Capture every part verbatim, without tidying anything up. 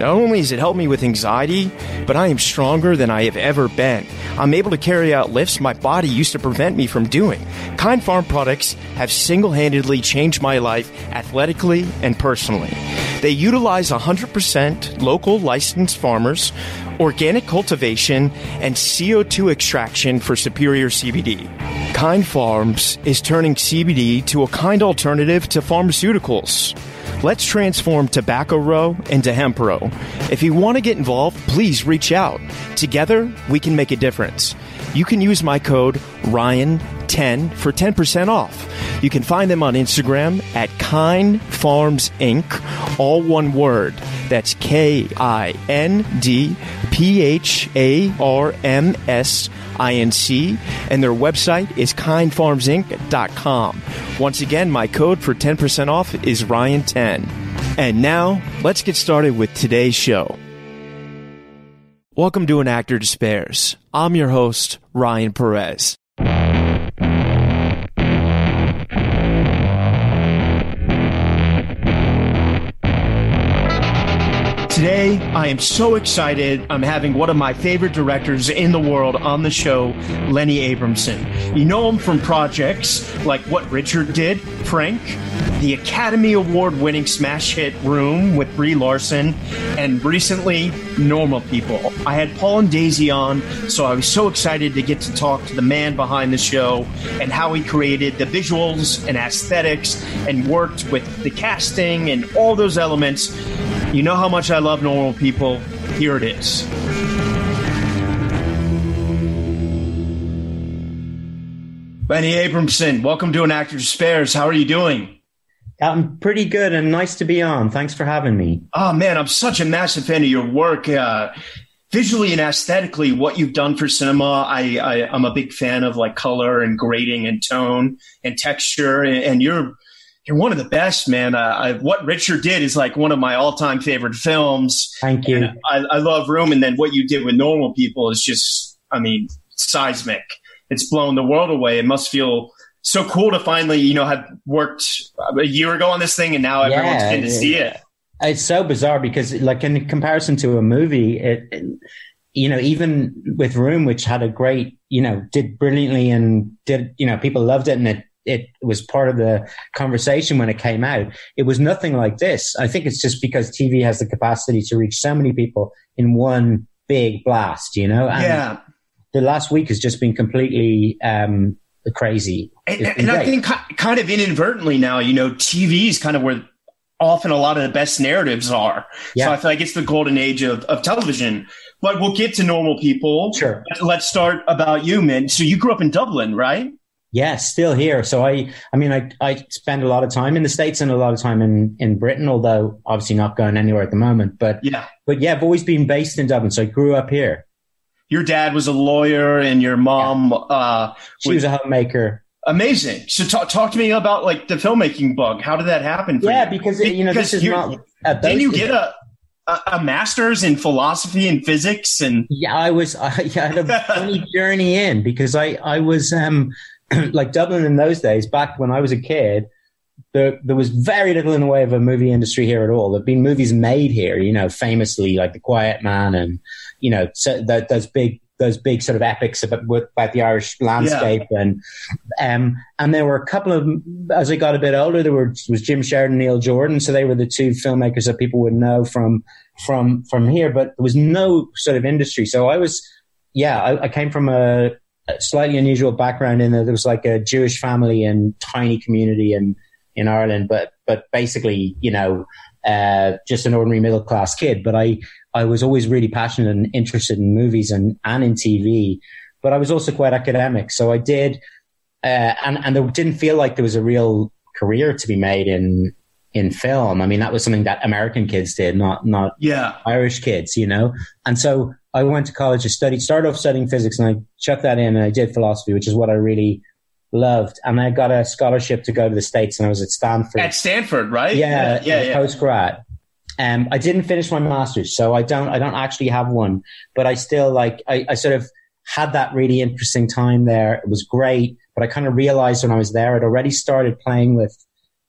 Not only has it helped me with anxiety, but I am stronger than I have ever been. I'm able to carry out lifts my body used to prevent me from doing. Kind Farm products have single-handedly changed my life athletically and personally. They utilize one hundred percent local licensed farmers, organic cultivation, and C O two extraction for superior C B D. Kind Farms is turning C B D to a kind alternative to pharmaceuticals. Let's transform Tobacco Row into Hemp Row. If you want to get involved, please reach out. Together, we can make a difference. You can use my code Ryan ten for ten percent off. You can find them on Instagram at Kind Farms Incorporated, all one word. That's K I N D P H A R M S I N C, and their website is kind farms inc dot com. Once again, my code for ten percent off is Ryan ten. And now, let's get started with today's show. Welcome to Inactor Despairs. I'm your host, Ryan Perez. Today, I am so excited. I'm having one of my favorite directors in the world on the show, Lenny Abrahamson. You know him from projects like What Richard Did, Frank, the Academy Award-winning smash hit Room with Brie Larson, and recently, Normal People. I had Paul and Daisy on, so I was so excited to get to talk to the man behind the show and how he created the visuals and aesthetics and worked with the casting and all those elements. You know how much I love Normal People. Here it is. Lenny Abrahamson, welcome to Inactor Despairs. How are you doing? I'm pretty good and nice to be on. Thanks for having me. Oh, man, I'm such a massive fan of your work. Uh, visually and aesthetically, what you've done for cinema, I, I, I'm a big fan of like color and grading and tone and texture, and, and you're You're one of the best, man. Uh, I, What Richard Did is like one of my all-time favorite films. Thank you. I, I love Room. And then what you did with Normal People is just, I mean, seismic. It's blown the world away. It must feel so cool to finally, you know, have worked a year ago on this thing and now everyone's yeah, getting to see it. It's so bizarre because like in comparison to a movie, it, it, you know, even with Room, which had a great, you know, did brilliantly and did, you know, people loved it and it, it was part of the conversation when it came out. It was nothing like this. I think it's just because T V has the capacity to reach so many people in one big blast, you know? And yeah. The last week has just been completely um, crazy. And, and I think kind of inadvertently now, you know, T V is kind of where often a lot of the best narratives are. Yeah. So I feel like it's the golden age of, of television. But we'll get to Normal People. Sure. Let's start about you, man. So you grew up in Dublin, right? Yeah, still here. So I, I mean, I, I spend a lot of time in the States and a lot of time in, in Britain, although obviously not going anywhere at the moment. But yeah, but yeah, I've always been based in Dublin. So I grew up here. Your dad was a lawyer and your mom. Yeah. Uh, she was a homemaker. Amazing. So talk, talk to me about like the filmmaking bug. How did that happen? For yeah, you? because, it, you know, because this is not. Didn't you get a. a master's in philosophy and physics? And yeah, I was, I had a funny journey in because I, I was, um, like Dublin in those days, back when I was a kid, there, there was very little in the way of a movie industry here at all. There've been movies made here, you know, famously like The Quiet Man and, you know, so th- those big, those big sort of epics about, about the Irish landscape. Yeah. And, um, and there were a couple of, as I got a bit older, there were, was Jim Sheridan, Neil Jordan. So they were the two filmmakers that people would know from, from, from here, but there was no sort of industry. So I was, yeah, I, I came from a, slightly unusual background in that there was like a Jewish family and tiny community in, in Ireland, but but basically, you know, uh, just an ordinary middle class kid. But I, I was always really passionate and interested in movies and, and in T V, but I was also quite academic. So I did, uh, and, and there didn't feel like there was a real career to be made in in film. I mean, that was something that American kids did, not not yeah. Irish kids, you know. And so I went to college, I studied, started off studying physics, and I chucked that in, and I did philosophy, which is what I really loved. And I got a scholarship to go to the States, and I was at Stanford. At Stanford, right? Yeah, yeah, yeah, yeah. Post-grad. Um, I didn't finish my master's, so I don't I don't actually have one, but I still, like, I, I sort of had that really interesting time there. It was great, but I kind of realized when I was there, I'd already started playing with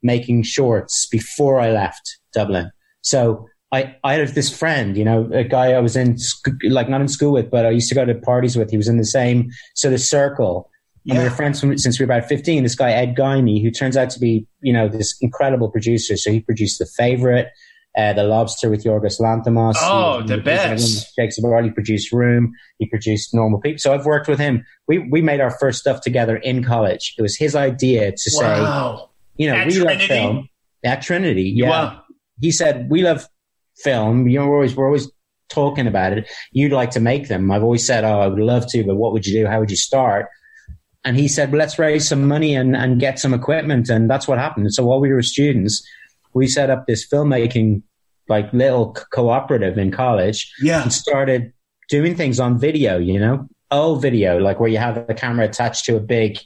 making shorts before I left Dublin. So I, I had this friend, you know, a guy I was in, sc- like not in school with, but I used to go to parties with. He was in the same sort of circle. And yeah. we were friends from, since we were about fifteen, this guy, Ed Guiney, who turns out to be, you know, this incredible producer. So he produced The Favourite, uh, The Lobster with Yorgos Lanthimos. Oh, the best. Shakespeare, he produced Room. He produced Normal People. So I've worked with him. We we made our first stuff together in college. It was his idea to wow. say... You know, at we Trinity. love film. At Trinity, yeah. Wow. He said, we love film. You know, we're always, we're always talking about it. You'd like to make them. I've always said, oh, I would love to, but what would you do? How would you start? And he said, well, let's raise some money and, and get some equipment. And that's what happened. And so while we were students, we set up this filmmaking, like, little cooperative in college. Yeah. And started doing things on video, you know, old video, like where you have the camera attached to a big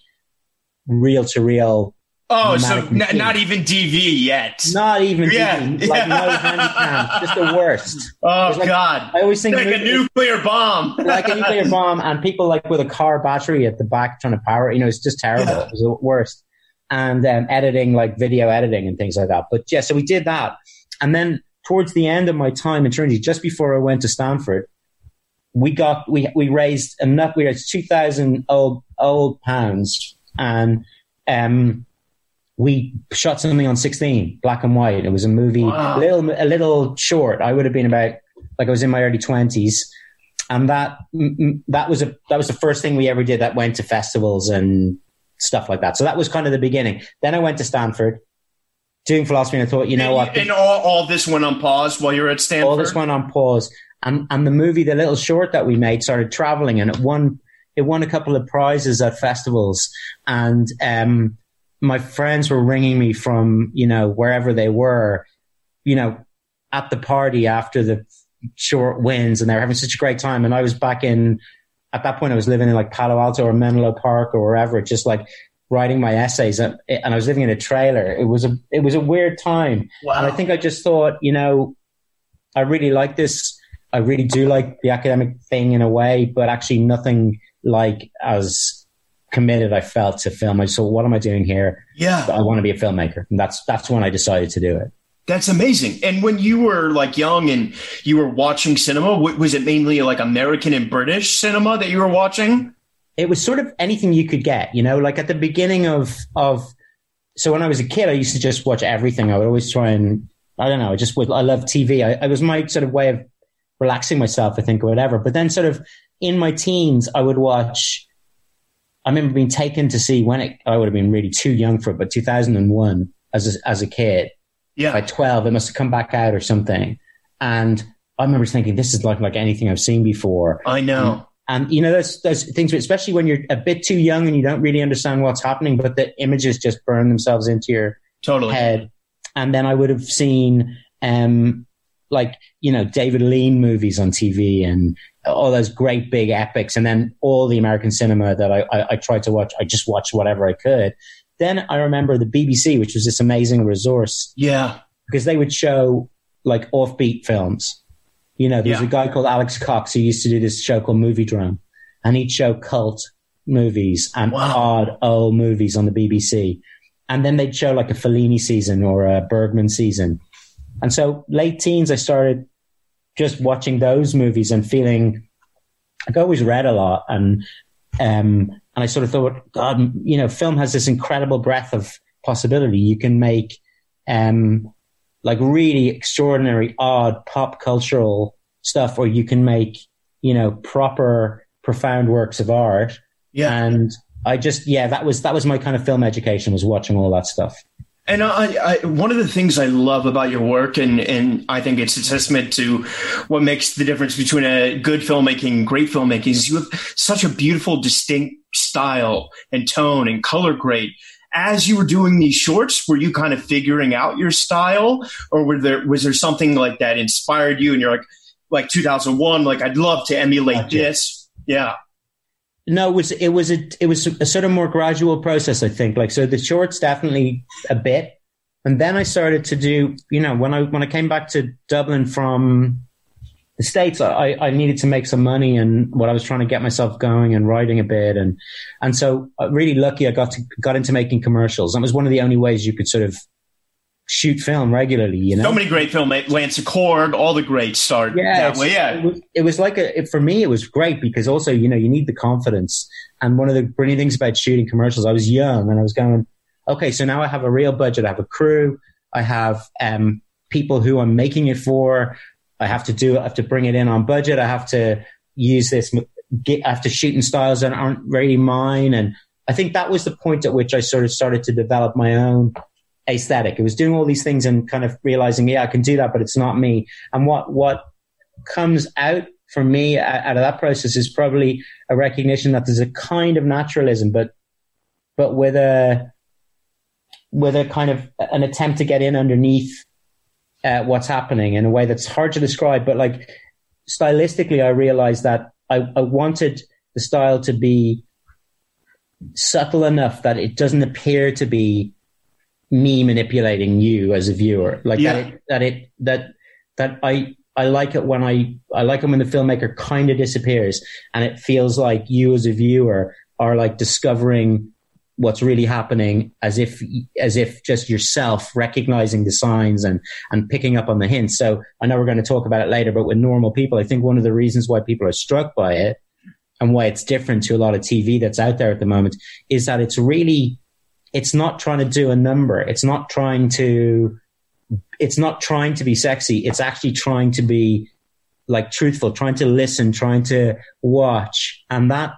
reel-to-reel. Oh, so n- not even D V yet. Not even yeah. D V. Like yeah. no handicam. Just the worst. Oh, like, God. I always think like movies, a nuclear bomb. like a nuclear bomb, and people like with a car battery at the back trying to power it. You know, it's just terrible. Yeah. It was the worst. And then um, editing, like video editing and things like that. But yeah, so we did that. And then towards the end of my time in Trinity, just before I went to Stanford, we got, we, we raised enough, we raised two thousand old, old pounds. And, um, we shot something on sixteen, black and white. It was a movie, wow. a little, a little short. I would have been about, like I was in my early twenties, and that that was a that was the first thing we ever did that went to festivals and stuff like that. So that was kind of the beginning. Then I went to Stanford, doing philosophy, and I thought, you know and, what? And all, all this went on pause while you were at Stanford. All this went on pause, and and the movie, the little short that we made, started traveling, and it won it won a couple of prizes at festivals, and um. my friends were ringing me from, you know, wherever they were, you know, at the party after the short wins, and they were having such a great time. And I was back in, at that point I was living in like Palo Alto or Menlo Park or wherever, just like writing my essays, and, and I was living in a trailer. It was a, it was a weird time. Wow. And I think I just thought, you know, I really like this. I really do like the academic thing in a way, but actually nothing like as committed I felt to film. I said, what am I doing here? Yeah. I want to be a filmmaker. And that's, that's when I decided to do it. That's amazing. And when you were like young and you were watching cinema, was it mainly like American and British cinema that you were watching? It was sort of anything you could get, you know, like at the beginning of, of, so when I was a kid, I used to just watch everything. I would always try and, I don't know, I just would, I love T V. I, I was my sort of way of relaxing myself, I think, or whatever. But then sort of in my teens, I would watch, I remember being taken to see when it, I would have been really too young for it, but two thousand one as a, as a kid, yeah. by twelve, it must have come back out or something. And I remember thinking, this is like, like anything I've seen before. I know. And, and you know, those, those things, especially when you're a bit too young and you don't really understand what's happening, but the images just burn themselves into your totally. head. And then I would have seen, um, like, you know, David Lean movies on T V and all those great big epics. And then all the American cinema that I, I, I tried to watch, I just watched whatever I could. Then I remember the B B C, which was this amazing resource. Yeah. Because they would show like offbeat films. You know, there's yeah. a guy called Alex Cox who used to do this show called Movie Drone, and he'd show cult movies and wow. odd old movies on the B B C. And then they'd show like a Fellini season or a Bergman season. And so late teens, I started just watching those movies and feeling like I always read a lot. And, um, and I sort of thought, God, you know, film has this incredible breadth of possibility. You can make, um, like really extraordinary, odd pop cultural stuff, or you can make, you know, proper, profound works of art. Yeah. And I just, yeah, that was, that was my kind of film education, was watching all that stuff. And I, I, one of the things I love about your work, and, and I think it's a testament to what makes the difference between a good filmmaking and great filmmaking, is you have such a beautiful, distinct style and tone and color grade. as you were doing these shorts, were you kind of figuring out your style, or were there, was there something like that inspired you and you're like, like two thousand one, like I'd love to emulate gotcha. this. Yeah. No, it was, it was a, it was a sort of more gradual process, I think. Like, so the shorts definitely a bit. And then I started to do, you know, when I, when I came back to Dublin from the States, I, I needed to make some money, and what I was trying to get myself going and writing a bit. And, and so really lucky I got to, got into making commercials. That was one of the only ways you could sort of shoot film regularly, you know. So many great film, Lance Accord, all the greats start yeah, that way. Yeah, it was, it was like a, it, for me, it was great because also, you know, you need the confidence. And one of the brilliant things about shooting commercials, I was young and I was going, okay, so now I have a real budget. I have a crew. I have um, people who I'm making it for. I have to do. I have to bring it in on budget. I have to use this. Get, I have to shoot in styles that aren't really mine. And I think that was the point at which I sort of started to develop my own aesthetic. It was doing all these things and kind of realizing, yeah, I can do that, but it's not me. And what, what comes out for me out of that process is probably a recognition that there's a kind of naturalism, but, but with a, with a kind of an attempt to get in underneath uh, what's happening in a way that's hard to describe. But like stylistically, I realized that I, I wanted the style to be subtle enough that it doesn't appear to be me manipulating you as a viewer, like yeah. that, it, that it, that, that I, I like it when I, I like it when the filmmaker kind of disappears and it feels like you as a viewer are like discovering what's really happening as if, as if just yourself recognizing the signs and, and picking up on the hints. So I know we're going to talk about it later, but with Normal People, I think one of the reasons why people are struck by it and why it's different to a lot of T V that's out there at the moment is that it's really, it's not trying to do a number. It's not trying to, it's not trying to be sexy. It's actually trying to be like truthful, trying to listen, trying to watch. And that,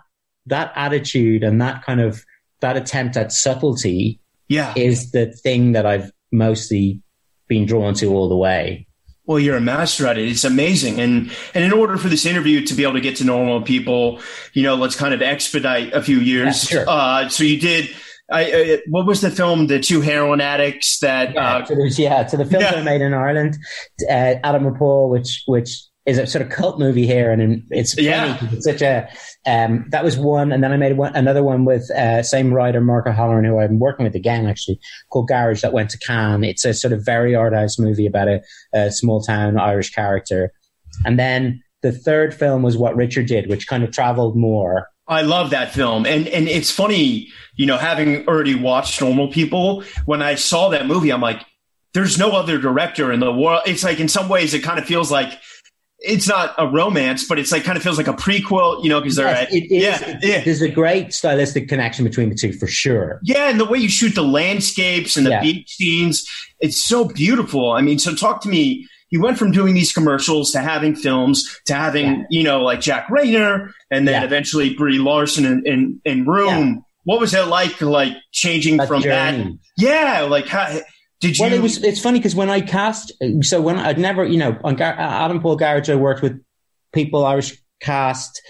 that attitude and that kind of, that attempt at subtlety yeah. is the thing that I've mostly been drawn to all the way. Well, you're a master at it. It's amazing. And and in order for this interview to be able to get to Normal People, you know, let's kind of expedite a few years. Yeah, sure. Uh, so you did, I, uh, what was the film? The two heroin addicts that, yeah, uh, to the, yeah, to the film yeah. that I made in Ireland, uh, Adam and Paul, which, which is a sort of cult movie here. And, and it's funny yeah. it's such a, um, that was one. And then I made one, another one with, uh, same writer, Mark O'Halloran, who I'm working with again, actually, called Garage, that went to Cannes. It's a sort of very art house movie about a, a small town Irish character. And then the third film was What Richard Did, which kind of traveled more. I love that film. And and it's funny, you know, having already watched Normal People, when I saw that movie, I'm like, there's no other director in the world. It's like, in some ways, it kind of feels like it's not a romance, but it's like kind of feels like a prequel, you know, because they're yes, at, it yeah, is, yeah. There's a great stylistic connection between the two for sure. Yeah. And the way you shoot the landscapes and the yeah. beach scenes, it's so beautiful. I mean, so talk to me. You went from doing these commercials to having films to having, yeah. you know, like Jack Raynor and then yeah. eventually Brie Larson in, in, in Room. Yeah. What was it like, like changing that from journey. that? Yeah. Like, how, did you? Well, it was, it's funny because when I cast, so when I'd never, you know, on Gar- Adam Paul Garage, I worked with people I was cast.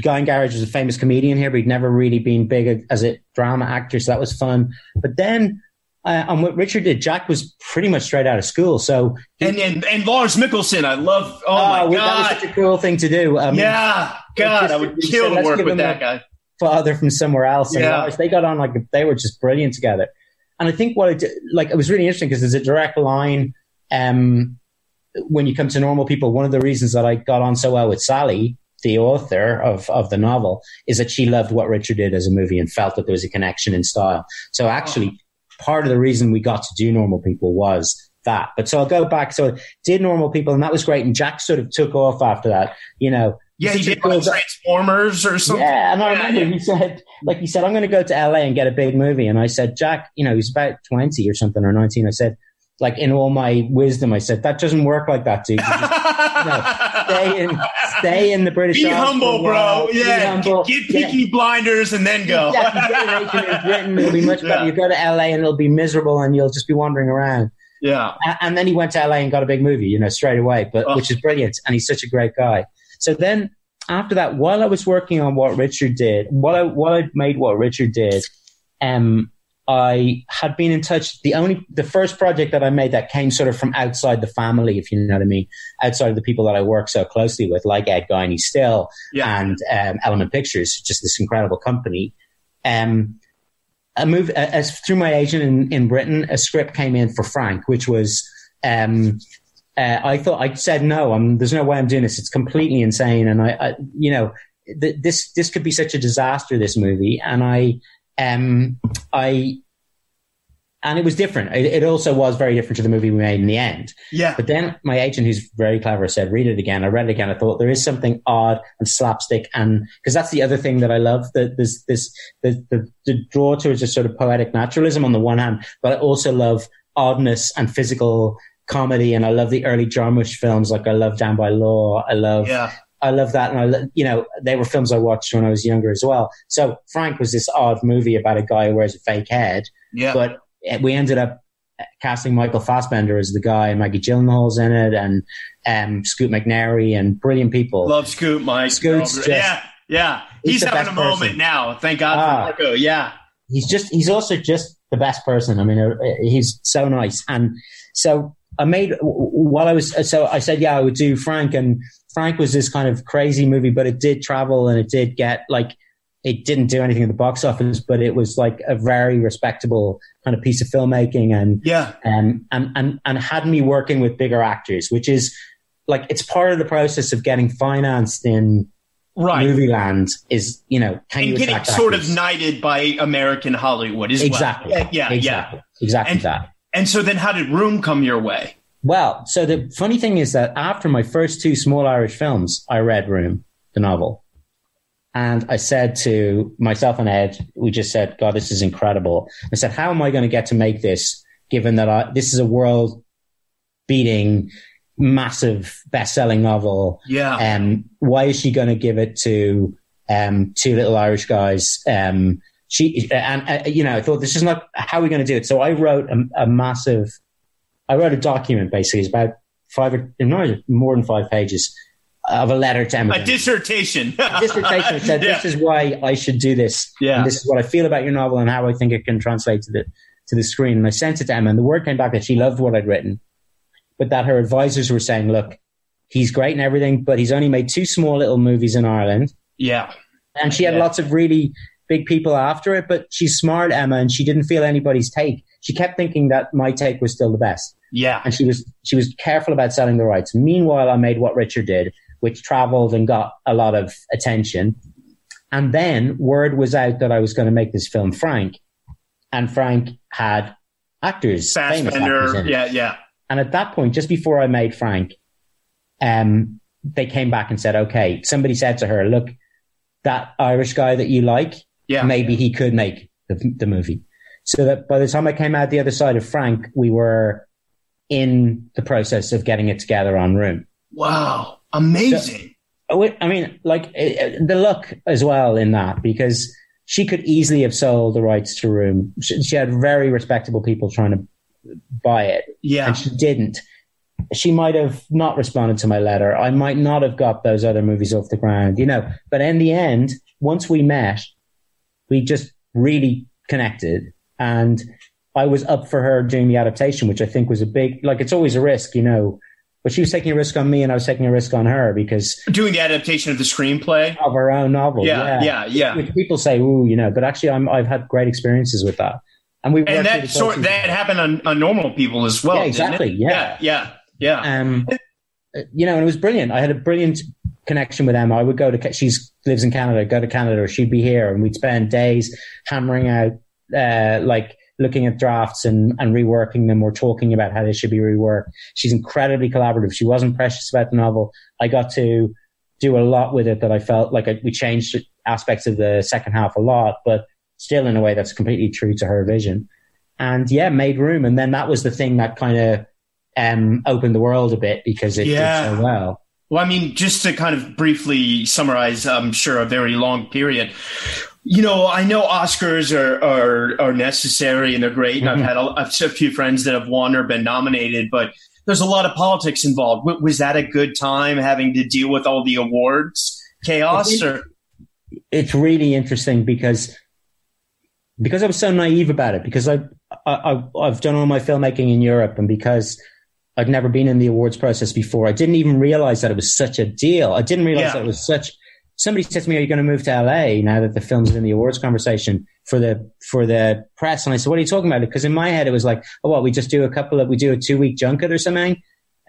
Guy in Garage was a famous comedian here, but he'd never really been big as a drama actor. So that was fun. But then, Uh, and what Richard did, Jack was pretty much straight out of school. So he, and, and and Lars Mikkelsen, I love. Oh, oh my well, God, that was such a cool thing to do. I mean, yeah, God, just, I would kill so to work with that guy. Father from somewhere else. And yeah. Lars, they got on like they were just brilliant together. And I think what I did, like it was really interesting because there's a direct line um, when you come to Normal People. One of the reasons that I got on so well with Sally, the author of, of the novel, is that she loved What Richard Did as a movie and felt that there was a connection in style. So actually. Oh. Part of the reason we got to do Normal People was that. But so I'll go back. So I did Normal People, and that was great. And Jack sort of took off after that, you know. Yeah, he did like Transformers or something. Yeah, and I remember yeah. he said, like he said, I'm going to go to L A and get a big movie. And I said, Jack, you know, he's about twenty or something or nineteen. I said, like in all my wisdom, I said, that doesn't work like that, dude. Just, you know, stay in, stay in the British. Be humble, bro. Yeah. Be humble. Get, get Peaky yeah. Blinders and then go. Exactly. Get Britain, it'll be much yeah. better. You go to L A and it'll be miserable and you'll just be wandering around. Yeah. And then he went to L A and got a big movie, you know, straight away, but oh. which is brilliant. And he's such a great guy. So then after that, while I was working on What Richard Did, while I, while I made What Richard Did, um, I had been in touch. The only, the first project that I made that came sort of from outside the family, if you know what I mean, outside of the people that I work so closely with, like Ed Guiney still, yeah. and um, Element Pictures, just this incredible company. Um, I moved uh, as through my agent in, in Britain. A script came in for Frank, which was um, uh, I thought I said no. I'm, there's no way I'm doing this. It's completely insane, and I, I you know, th- this this could be such a disaster. This movie, and I. Um, I, and it was different. It, it also was very different to the movie we made in the end. Yeah. But then my agent, who's very clever, said, read it again. I read it again. I thought there is something odd and slapstick. And because that's the other thing that I love, that there's this, the, the, the draw to is a sort of poetic naturalism on the one hand, but I also love oddness and physical comedy. And I love the early Jarmusch films. Like I love Down by Law. I love, yeah. I love that. And I, lo- you know, they were films I watched when I was younger as well. So Frank was this odd movie about a guy who wears a fake head. Yeah. But we ended up casting Michael Fassbender as the guy, and Maggie Gyllenhaal's in it, and um, Scoot McNairy, and brilliant people. Love Scoot, Mike. Scoot's just, yeah, yeah. He's, he's having a moment person. now. Thank God ah, for Marco. Yeah. He's just, he's also just the best person. I mean, he's so nice. And so I made, while I was, so I said, yeah, I would do Frank, and Frank was this kind of crazy movie, but it did travel and it did get like, it didn't do anything at the box office, but it was like a very respectable kind of piece of filmmaking, and yeah, um, and and and had me working with bigger actors, which is like, it's part of the process of getting financed in right. movie land is, you know, can and you getting sort actors? Of knighted by American Hollywood as exactly. well. Yeah, yeah, exactly, yeah, exactly and, that. And so then, how did Room come your way? Well, so the funny thing is that after my first two small Irish films, I read Room, the novel. And I said to myself and Ed, we just said, God, this is incredible. I said, how am I going to get to make this, given that I, this is a world-beating, massive, best-selling novel? Yeah. Um, why is she going to give it to um, two little Irish guys? Um, she And, uh, you know, I thought, this is not how we're going to do it. So I wrote a, a massive... I wrote a document, basically. It's about five or no, more than five pages of a letter to Emma. A dissertation. a dissertation that said, this yeah. is why I should do this. Yeah. And this is what I feel about your novel and how I think it can translate to the to the screen. And I sent it to Emma, and the word came back that she loved what I'd written, but that her advisors were saying, look, he's great and everything, but he's only made two small little movies in Ireland. Yeah. And she had yeah. lots of really big people after it, but she's smart, Emma, and she didn't feel anybody's take. She kept thinking that my take was still the best. Yeah. And she was she was careful about selling the rights. Meanwhile, I made What Richard Did, which traveled and got a lot of attention. And then word was out that I was going to make this film, Frank. And Frank had actors, famous actors in it. Yeah, yeah. And at that point, just before I made Frank, um, they came back and said, okay, somebody said to her, look, that Irish guy that you like, yeah. maybe he could make the, the movie. So that by the time I came out the other side of Frank, we were in the process of getting it together on Room. Wow. Amazing. So, I mean, like the luck as well in that, because she could easily have sold the rights to Room. She, she had very respectable people trying to buy it. Yeah. And she didn't. She might have not responded to my letter. I might not have got those other movies off the ground, you know, but in the end, once we met, we just really connected. And I was up for her doing the adaptation, which I think was a big, like, it's always a risk, you know, but she was taking a risk on me and I was taking a risk on her, because doing the adaptation of the screenplay of her own novel. Yeah. Yeah. Yeah. yeah. Which people say, ooh, you know, but actually I'm, I've had great experiences with that. And we, and that sort that happened on, on Normal People as well. Yeah, exactly. Yeah. Yeah. Yeah. yeah. Um, you know, and it was brilliant. I had a brilliant connection with Emma. I would go to, she lives in Canada, go to Canada, or she'd be here, and we'd spend days hammering out, Uh, like looking at drafts and, and reworking them, or talking about how they should be reworked. She's incredibly collaborative. She wasn't precious about the novel. I got to do a lot with it that I felt like I, we changed aspects of the second half a lot, but still in a way that's completely true to her vision. And yeah, made Room. And then that was the thing that kind of um, opened the world a bit, because it yeah. did so well. Well, I mean, just to kind of briefly summarize, I'm sure, a very long period. You know, I know Oscars are are, are necessary and they're great. And mm-hmm. I've had a, I've a few friends that have won or been nominated, but there's a lot of politics involved. W- was that a good time having to deal with all the awards chaos? It's, or? It's really interesting because because I was so naive about it, because I, I, I've done all my filmmaking in Europe, and because I'd never been in the awards process before, I didn't even realize that it was such a deal. I didn't realize yeah. that it was such. Somebody said to me, "Are you going to move to L A now that the film's in the awards conversation for the for the press?" And I said, "What are you talking about?" Because in my head, it was like, "Oh, what? We just do a couple of we do a two week junket or something."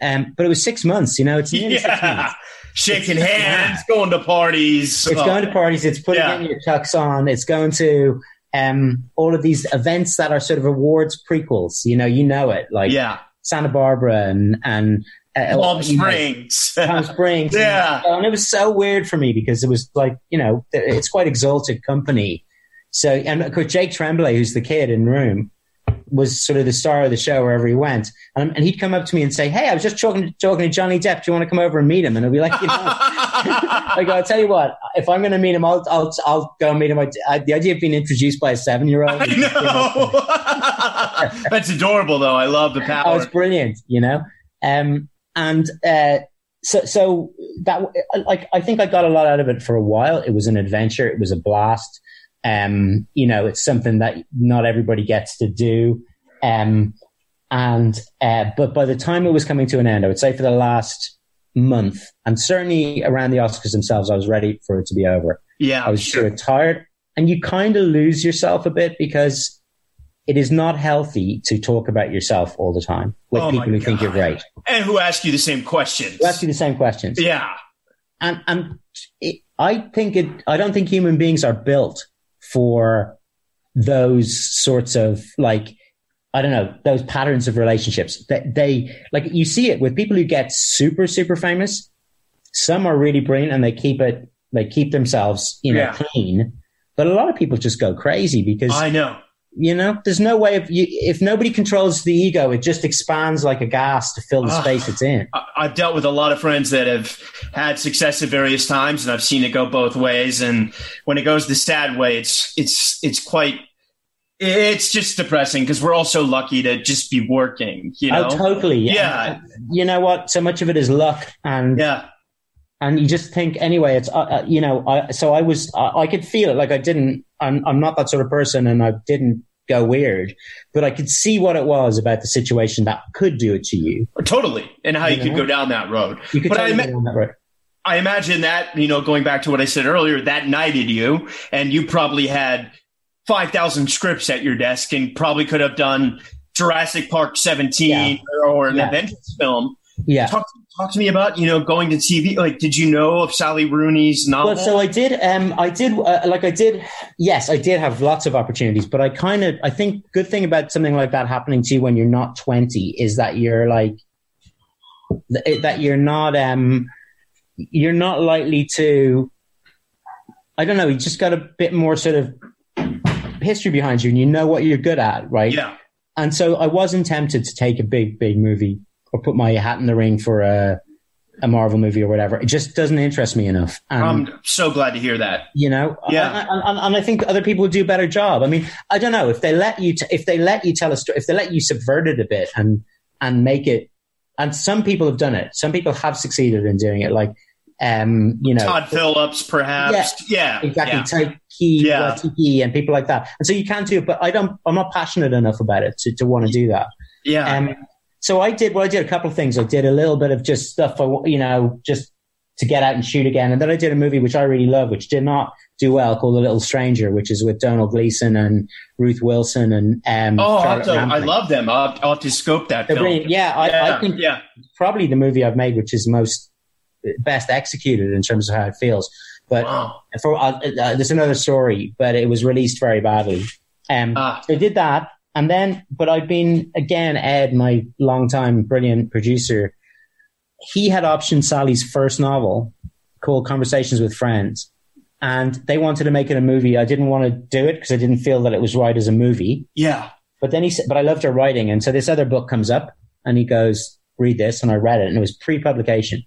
Um, but it was six months, you know. It's nearly yeah. six months. Shaking it's, hands, yeah. going to parties. It's oh. going to parties. It's putting yeah. in your tux on. It's going to um, all of these events that are sort of awards prequels. You know, you know it like yeah. Santa Barbara and and uh, Palm Springs, know, Palm Springs. yeah, and, and it was so weird for me because it was like, you know, it's quite exalted company. So, and of course, Jake Tremblay, who's the kid in Room, was sort of the star of the show wherever he went. And, and he'd come up to me and say, "Hey, I was just talking, talking to Johnny Depp. Do you want to come over and meet him?" And I'd be like, you know, like, I'll tell you what, if I'm going to meet him, I'll, I'll, I'll go meet him. I, I, the idea of being introduced by a seven-year-old. I know. Is, you know. That's adorable though. I love the power. Oh, it's brilliant, you know? Um, and uh, so, so that, like, I think I got a lot out of it for a while. It was an adventure. It was a blast. Um, you know, it's something that not everybody gets to do. Um, and, uh, but by the time it was coming to an end, I would say for the last month, and certainly around the Oscars themselves, I was ready for it to be over. Yeah. I was sure. sort of tired, and you kind of lose yourself a bit because it is not healthy to talk about yourself all the time with oh people who God. think you're great. And who ask you the same questions. Who ask you the same questions. Yeah. And, and it, I think it, I don't think human beings are built for those sorts of, like, I don't know, those patterns of relationships that they, they like. You see it with people who get super, super famous. Some are really brilliant and they keep it, they keep themselves, you know, yeah. clean. But a lot of people just go crazy because I know, you know, there's no way of you, if nobody controls the ego, it just expands like a gas to fill the uh, space it's in. I, I've dealt with a lot of friends that have had success at various times, and I've seen it go both ways. And when it goes the sad way, it's, it's, it's quite, it's just depressing because we're all so lucky to just be working, you know? Oh, totally. Yeah. And, you know what? So much of it is luck, and yeah. And you just think, anyway, it's, uh, you know, I, so I was, I, I could feel it. Like I didn't, I'm, I'm not that sort of person, and I didn't go weird, but I could see what it was about the situation that could do it to you. Totally. And how you, you know? could go down that road. You could but totally I, go down that road. I imagine that, you know, going back to what I said earlier, that knighted you, and you probably had five thousand scripts at your desk and probably could have done Jurassic Park seventeen yeah. or an yeah. Avengers film. Yeah. Talk, talk to me about, you know, going to T V. Like, did you know of Sally Rooney's novel? Well, so I did. Um, I did. Uh, like, I did. Yes, I did have lots of opportunities. But I kind of, I think, good thing about something like that happening to you when you're not twenty is that you're like, th- that you're not, um, you're not likely to. I don't know. You just got a bit more sort of history behind you, and you know what you're good at, right? Yeah. And so I wasn't tempted to take a big, big movie or put my hat in the ring for a, a Marvel movie or whatever. It just doesn't interest me enough. And, I'm so glad to hear that. You know, yeah. And, and, and I think other people would do a better job. I mean, I don't know if they let you, t- if they let you tell a story, if they let you subvert it a bit and, and make it, and some people have done it. Some people have succeeded in doing it. Like, um, you know, Todd Phillips, perhaps. Yeah, yeah. exactly. Yeah. Taiki, yeah. Watiki, and people like that. And so you can do it, but I don't, I'm not passionate enough about it to, to want to do that. Yeah. Um, So I did, well, I did a couple of things. I did a little bit of just stuff, I, you know, just to get out and shoot again. And then I did a movie, which I really love, which did not do well, called The Little Stranger, which is with Donald Gleason and Ruth Wilson. And um, Oh, also, I love them. I'll, I'll have to scope that They're film. Brilliant. Yeah, I, yeah, I think yeah. probably the movie I've made, which is most best executed in terms of how it feels. But wow. for, uh, uh, there's another story, but it was released very badly. Um, ah. So I did that. And then, but I've been, again, Ed, my longtime brilliant producer, he had optioned Sally's first novel called Conversations with Friends. And they wanted to make it a movie. I didn't want to do it because I didn't feel that it was right as a movie. Yeah. But then he said, but I loved her writing. And so this other book comes up and he goes, read this. And I read it, and it was pre-publication.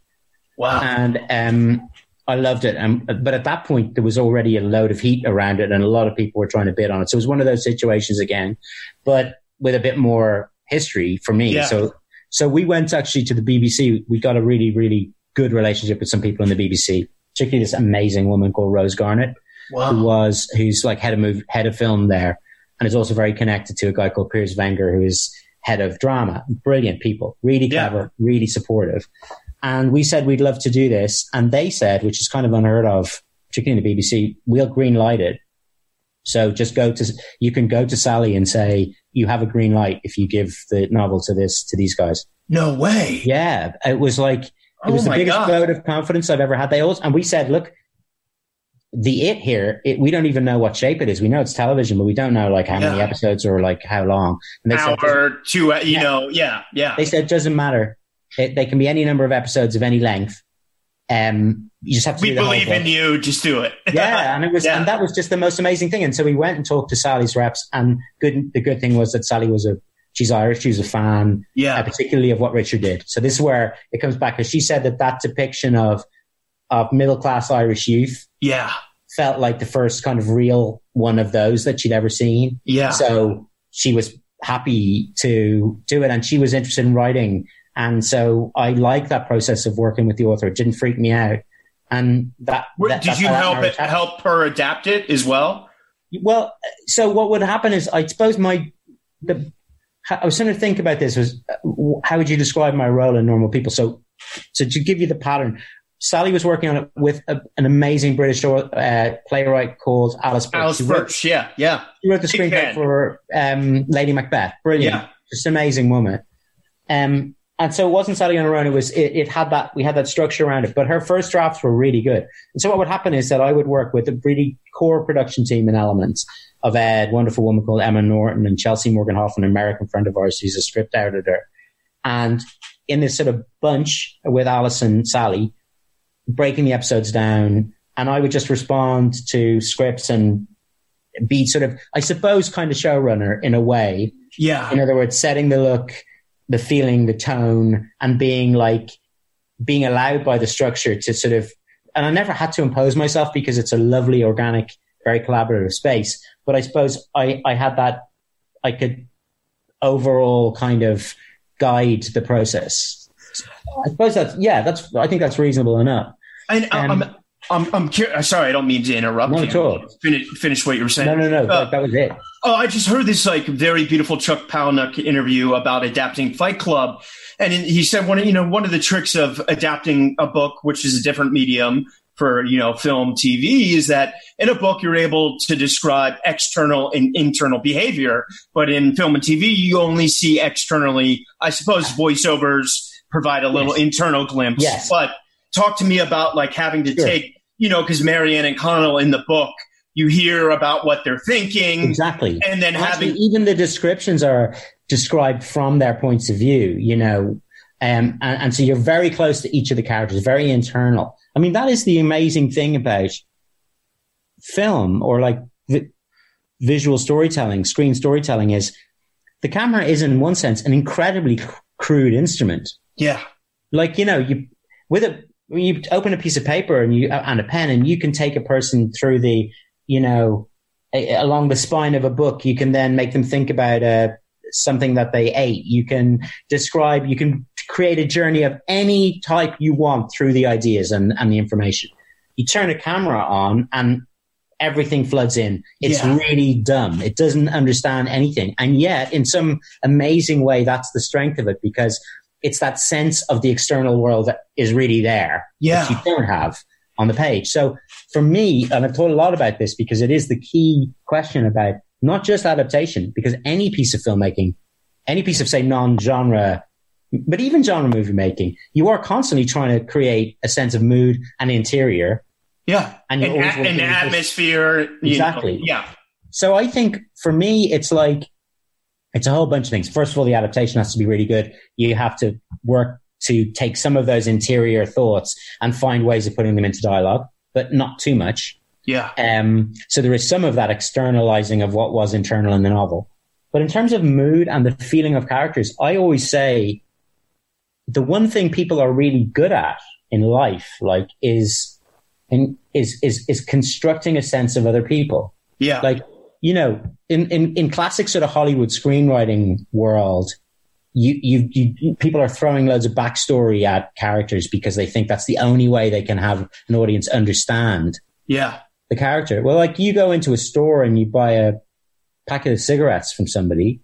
Wow. And um, I loved it. And, but at that point, there was already a load of heat around it, and a lot of people were trying to bid on it. So it was one of those situations again, but with a bit more history for me. Yeah. So, so we went actually to the B B C. We got a really, really good relationship with some people in the B B C, particularly this amazing woman called Rose Garnett, wow. who was, who's like head of move, head of film there. and is also very connected to a guy called Piers Wenger, who is head of drama. Brilliant people, really clever, yeah. really supportive. And we said we'd love to do this. And they said, which is kind of unheard of, particularly in the B B C, we'll green light it. So just go to, you can go to Sally and say, you have a green light if you give the novel to this, to these guys. No way. Yeah. It was like, it oh was the biggest God. vote of confidence I've ever had. They all, and we said, look, the it here, it, we don't even know what shape it is. We know it's television, but we don't know like how yeah. many episodes or like how long. And they Hour, said, two, you yeah. know, yeah, yeah. They said, it doesn't matter. It, they can be any number of episodes of any length. Um, you just have to. We do believe in you. Just do it. yeah, and it was, yeah. and that was just the most amazing thing. And so we went and talked to Sally's reps. And good, the good thing was that Sally was a, she's Irish, she was a fan, yeah, uh, particularly of What Richard Did. So this is where it comes back, because she said that that depiction of of middle class Irish youth, yeah, felt like the first kind of real one of those that she'd ever seen. Yeah, so she was happy to do it, and she was interested in writing. And so I like that process of working with the author. It didn't freak me out. And that, that did you help it, help her adapt it as well? Well, so what would happen is, I suppose my, the, I was trying to think about this, was how would you describe my role in Normal People? So, so to give you the pattern, Sally was working on it with a, an amazing British uh, playwright called Alice Birch. Alice Birch, yeah, yeah. She wrote the screenplay for um, Lady Macbeth. Brilliant, yeah. Just an amazing woman. Um. And so it wasn't Sally on her own. It was, it, it had that, we had that structure around it, but her first drafts were really good. And so what would happen is that I would work with a really core production team and elements of a wonderful woman called Emma Norton and Chelsea Morgan Hoff, an American friend of ours, who's a script editor. And in this sort of bunch with Alice and Sally, breaking the episodes down, and I would just respond to scripts and be sort of, I suppose, kind of showrunner in a way. Yeah. In other words, setting the look, the feeling, the tone, and being like, being allowed by the structure to sort of, and I never had to impose myself because it's a lovely, organic, very collaborative space. But I suppose I, I had that, I could overall kind of guide the process. I suppose that's, yeah, that's, I think that's reasonable enough. And um, I'm, I'm, I'm curious. Sorry, I don't mean to interrupt you. Not at all. Finish, finish what you were saying. No, no, no. Uh, that, that was it. Oh, I just heard this like very beautiful Chuck Palahniuk interview about adapting Fight Club, and he said one, you know, one of the tricks of adapting a book, which is a different medium for, you know, film, T V, is that in a book you're able to describe external and internal behavior, but in film and T V you only see externally. I suppose voiceovers provide a little yes. internal glimpse, yes. but. Talk to me about like having to sure. take, you know, because Marianne and Connell in the book, you hear about what they're thinking. Exactly. And then Actually, having. Even the descriptions are described from their points of view, you know. Um, and, and so you're very close to each of the characters, very internal. I mean, that is the amazing thing about film or like vi- visual storytelling, screen storytelling, is the camera is in one sense an incredibly cr- crude instrument. Yeah. Like, you know, you with a. You open a piece of paper and you and a pen, and you can take a person through the, you know, a, along the spine of a book. You can then make them think about uh, something that they ate. You can describe, you can create a journey of any type you want through the ideas and, and the information. You turn a camera on and everything floods in. It's yeah. really dumb. It doesn't understand anything. And yet, in some amazing way, that's the strength of it, because it's that sense of the external world that is really there yeah. that you don't have on the page. So for me, and I've thought a lot about this because it is the key question about not just adaptation, because any piece of filmmaking, any piece of, say, non-genre, but even genre movie making, you are constantly trying to create a sense of mood and interior. Yeah. And you're an, always a- an atmosphere. Exactly. You know, yeah. So I think for me, it's like, it's a whole bunch of things. First of all, the adaptation has to be really good. You have to work to take some of those interior thoughts and find ways of putting them into dialogue, but not too much. Yeah. Um, so there is some of that externalizing of what was internal in the novel. But in terms of mood and the feeling of characters, I always say the one thing people are really good at in life, like, is in, is is is constructing a sense of other people. Yeah. Like, you know, in, in, in classic sort of Hollywood screenwriting world, you, you you people are throwing loads of backstory at characters because they think that's the only way they can have an audience understand yeah. the character. Well, like, you go into a store and you buy a packet of cigarettes from somebody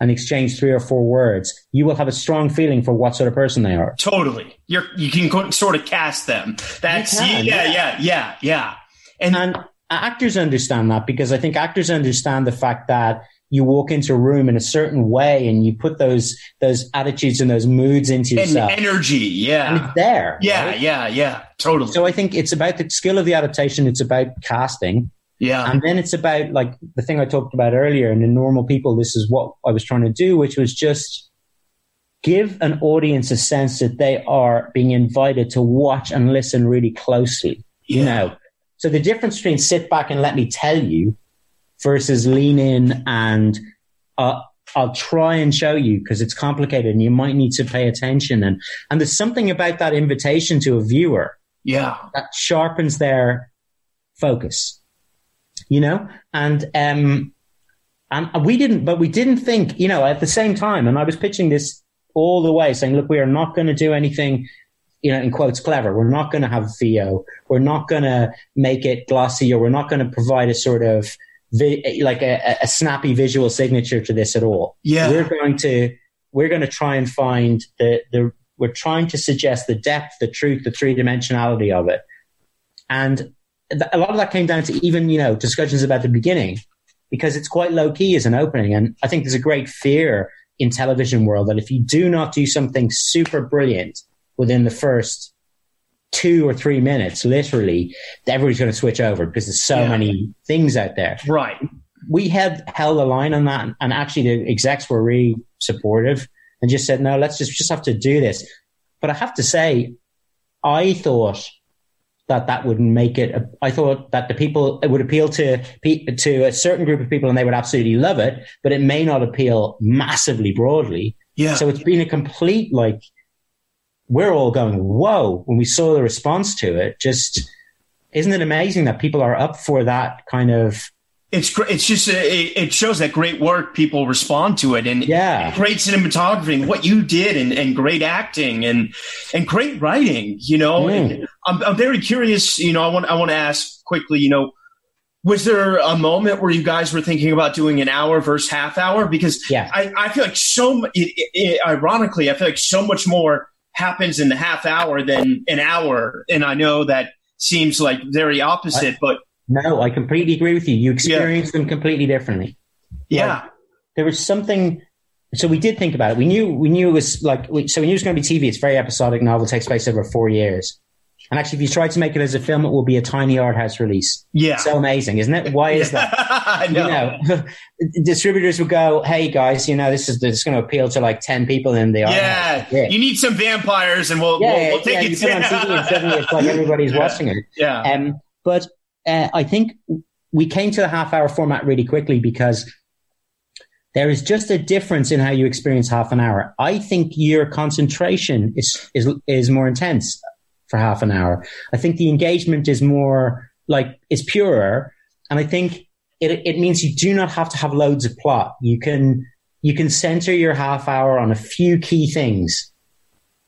and exchange three or four words, you will have a strong feeling for what sort of person they are. Totally. You're, you can sort of cast them. That's can, yeah, yeah, yeah, yeah, yeah. And, and actors understand that, because I think actors understand the fact that you walk into a room in a certain way and you put those those attitudes and those moods into yourself. And energy, yeah. And it's there. Yeah, right? yeah, yeah, totally. So I think it's about the skill of the adaptation. It's about casting. Yeah. And then it's about, like, the thing I talked about earlier, and in Normal People, this is what I was trying to do, which was just give an audience a sense that they are being invited to watch and listen really closely. Yeah. You know? So the difference between sit back and let me tell you versus lean in and uh, I'll try and show you, because it's complicated and you might need to pay attention. And, and there's something about that invitation to a viewer, yeah, that sharpens their focus. You know, and um, and we didn't, but we didn't think, you know, at the same time, and I was pitching this all the way saying, look, we are not going to do anything, you know, in quotes, clever. We're not going to have V O. We're not going to make it glossy, or we're not going to provide a sort of vi- like a, a snappy visual signature to this at all. Yeah. We're going to, we're going to try and find the, the, we're trying to suggest the depth, the truth, the three dimensionality of it. And a lot of that came down to even, you know, discussions about the beginning, because it's quite low key as an opening. And I think there's a great fear in television world that if you do not do something super brilliant within the first two or three minutes, literally, everybody's going to switch over because there's so yeah. many things out there. Right. We had held the line on that. And actually the execs were really supportive and just said, no, let's just, just have to do this. But I have to say, I thought that that would make it, I thought that the people, it would appeal to to a certain group of people and they would absolutely love it, but it may not appeal massively broadly. Yeah. So it's been a complete, like, we're all going, whoa, when we saw the response to it. Just, isn't it amazing that people are up for that kind of... It's great. It's just, a, it shows that great work, people respond to it, and yeah. great cinematography and what you did, and, and great acting and, and great writing, you know, mm. and I'm, I'm very curious, you know, I want, I want to ask quickly, you know, was there a moment where you guys were thinking about doing an hour versus half hour? Because yeah. I, I feel like so it, it, ironically, I feel like so much more happens in the half hour than an hour. And I know that seems like very opposite, I- but no, I completely agree with you. You experience yeah. them completely differently. Yeah. Like, there was something, so we did think about it. We knew, we knew it was like, we, so we knew it was going to be T V. It's very episodic novel, takes place over four years. And actually, if you try to make it as a film, it will be a tiny art house release. Yeah. So amazing, isn't it? Why is that? I know. You know, distributors would go, hey guys, you know, this is, this is going to appeal to like ten people in the art yeah. house. Yeah. You need some vampires and we'll, yeah, we'll, we'll yeah, take yeah, it. You put on T V and suddenly it's like everybody's yeah. watching it. Yeah. Um, but, Uh, I think we came to the half-hour format really quickly because there is just a difference in how you experience half an hour. I think your concentration is is is more intense for half an hour. I think the engagement is more like is purer, and I think it it means you do not have to have loads of plot. You can you can center your half hour on a few key things,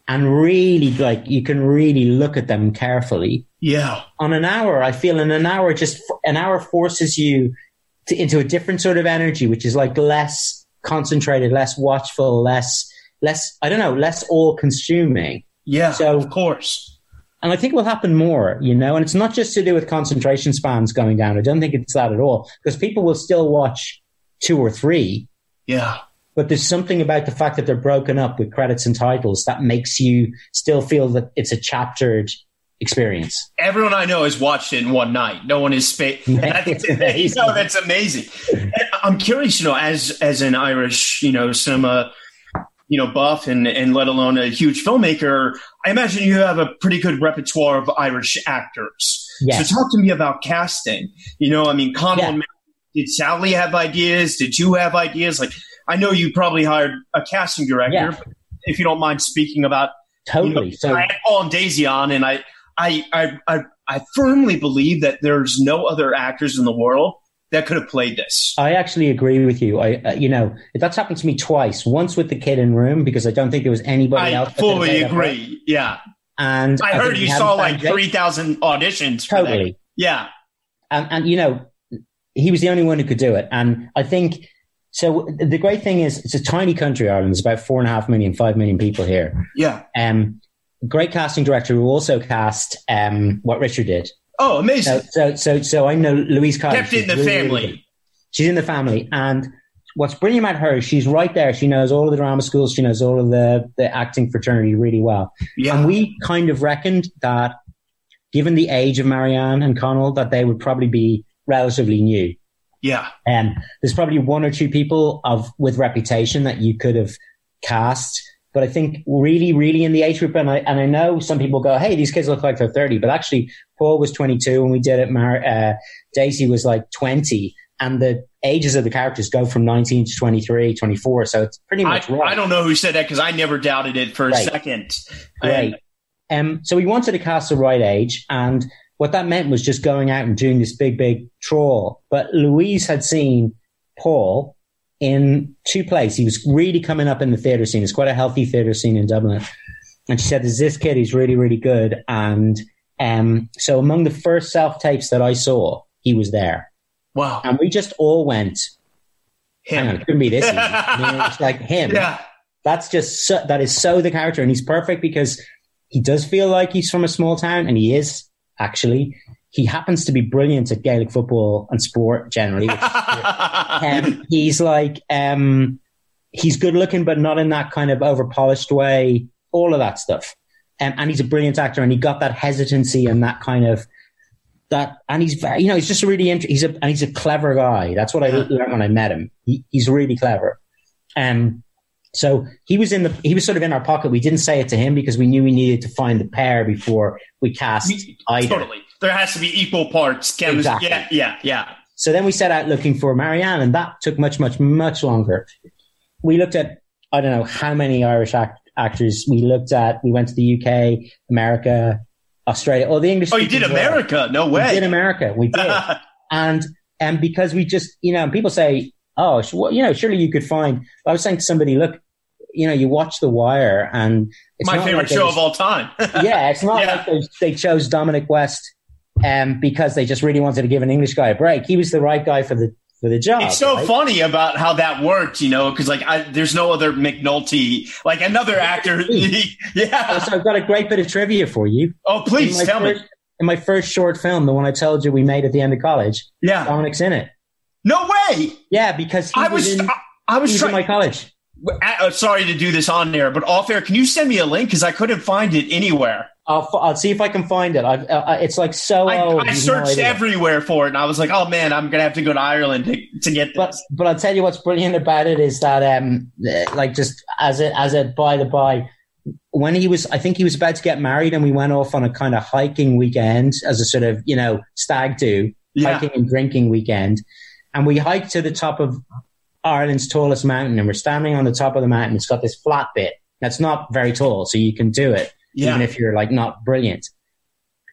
and really like you can really look at them carefully. Yeah. On an hour, I feel in an hour, just an hour forces you to, into a different sort of energy, which is like less concentrated, less watchful, less, less, I don't know, less all consuming. Yeah. So, of course. And I think it will happen more, you know, and it's not just to do with concentration spans going down. I don't think it's that at all, because people will still watch two or three. Yeah. But there's something about the fact that they're broken up with credits and titles that makes you still feel that it's a chaptered experience. Everyone I know has watched it in one night. No one is spa- that's amazing. No, that's amazing. And I'm curious, you know, as as an Irish, you know, cinema, you know, buff and and let alone a huge filmmaker, I imagine you have a pretty good repertoire of Irish actors. Yes. So talk to me about casting. You know, I mean, Connell, yeah. did Sally have ideas? Did you have ideas? Like, I know you probably hired a casting director. Yeah. But if you don't mind speaking about, totally. You know, so I had Paul and Daisy on, and I. I, I I firmly believe that there's no other actors in the world that could have played this. I actually agree with you. I uh, you know, that's happened to me twice. Once with the kid in Room, because I don't think there was anybody I else. I fully agree. Yeah. And I, I heard you saw like three thousand auditions. Totally. For that. Yeah. And, and, you know, he was the only one who could do it. And I think, so the great thing is it's a tiny country, Ireland. There's about four and a half million, five million people here. Yeah. Um, great casting director who also cast um, What Richard Did. Oh, amazing. So, so, so, so I know Louise Collins. Kept it in the really, family. Really she's in the family. And what's brilliant about her is she's right there. She knows all of the drama schools. She knows all of the, the acting fraternity really well. Yeah. And we kind of reckoned that given the age of Marianne and Connell, that they would probably be relatively new. Yeah. Um, there's probably one or two people of with reputation that you could have cast, but I think really, really in the age group. And I and I know some people go, hey, these kids look like they're thirty, but actually Paul was twenty-two when we did it. Mar- uh, Daisy was like twenty, and the ages of the characters go from nineteen to twenty-three, twenty-four. So it's pretty much I, right. I don't know who said that because I never doubted it for right. a second. Right. And, um, so we wanted to cast the right age, and what that meant was just going out and doing this big, big trawl. But Louise had seen Paul in two plays. He was really coming up in the theatre scene. It's quite a healthy theatre scene in Dublin. And she said, there's this kid who's really, really good. And um, so among the first self-tapes that I saw, he was there. Wow. And we just all went, hang on, it couldn't be this easy. I mean, it's like him. Yeah. That's just so, that is so the character. And he's perfect because he does feel like he's from a small town, and he is. Actually, he happens to be brilliant at Gaelic football and sport generally. Which is um, he's like, um, he's good looking, but not in that kind of over polished way, all of that stuff. Um, and he's a brilliant actor, and he got that hesitancy and that kind of that. And he's very, you know, he's just a really interesting, he's a, and he's a clever guy. That's what I learned when I met him. He, he's really clever. Um, So he was in the he was sort of in our pocket. We didn't say it to him because we knew we needed to find the pair before we cast either. Totally. There has to be equal parts. Exactly. Yeah, yeah, yeah. So then we set out looking for Marianne, and that took much, much, much longer. We looked at, I don't know how many Irish act- actors we looked at. We went to the U K, America, Australia, all the English. Oh, you did America? No way. We did America. We did. and and because we just, you know, and people say, oh, well, you know, surely you could find. I was saying to somebody, look, you know, you watch The Wire, and it's my favorite like show just, of all time. yeah, it's not yeah. like they, they chose Dominic West um, because they just really wanted to give an English guy a break. He was the right guy for the for the job. It's so right? funny about how that worked, you know, because like I, there's no other McNulty, like another actor. yeah. So I've got a great bit of trivia for you. Oh, please tell first, me. In my first short film, the one I told you we made at the end of college, yeah, Dominic's in it. No way! Yeah, because he I was, was in, I, I was trying my college. I, I'm sorry to do this on there, but off air, can you send me a link because I couldn't find it anywhere? I'll, I'll see if I can find it. I've, uh, it's like so. I, old, I searched no everywhere for it, and I was like, "Oh man, I'm gonna have to go to Ireland to, to get this." But, but I'll tell you what's brilliant about it is that, um, like, just as a as a by the by, when he was, I think he was about to get married, and we went off on a kind of hiking weekend as a sort of you know stag do, yeah. hiking and drinking weekend. And we hiked to the top of Ireland's tallest mountain, and we're standing on the top of the mountain. It's got this flat bit that's not very tall, so you can do it, yeah. even if you're like not brilliant.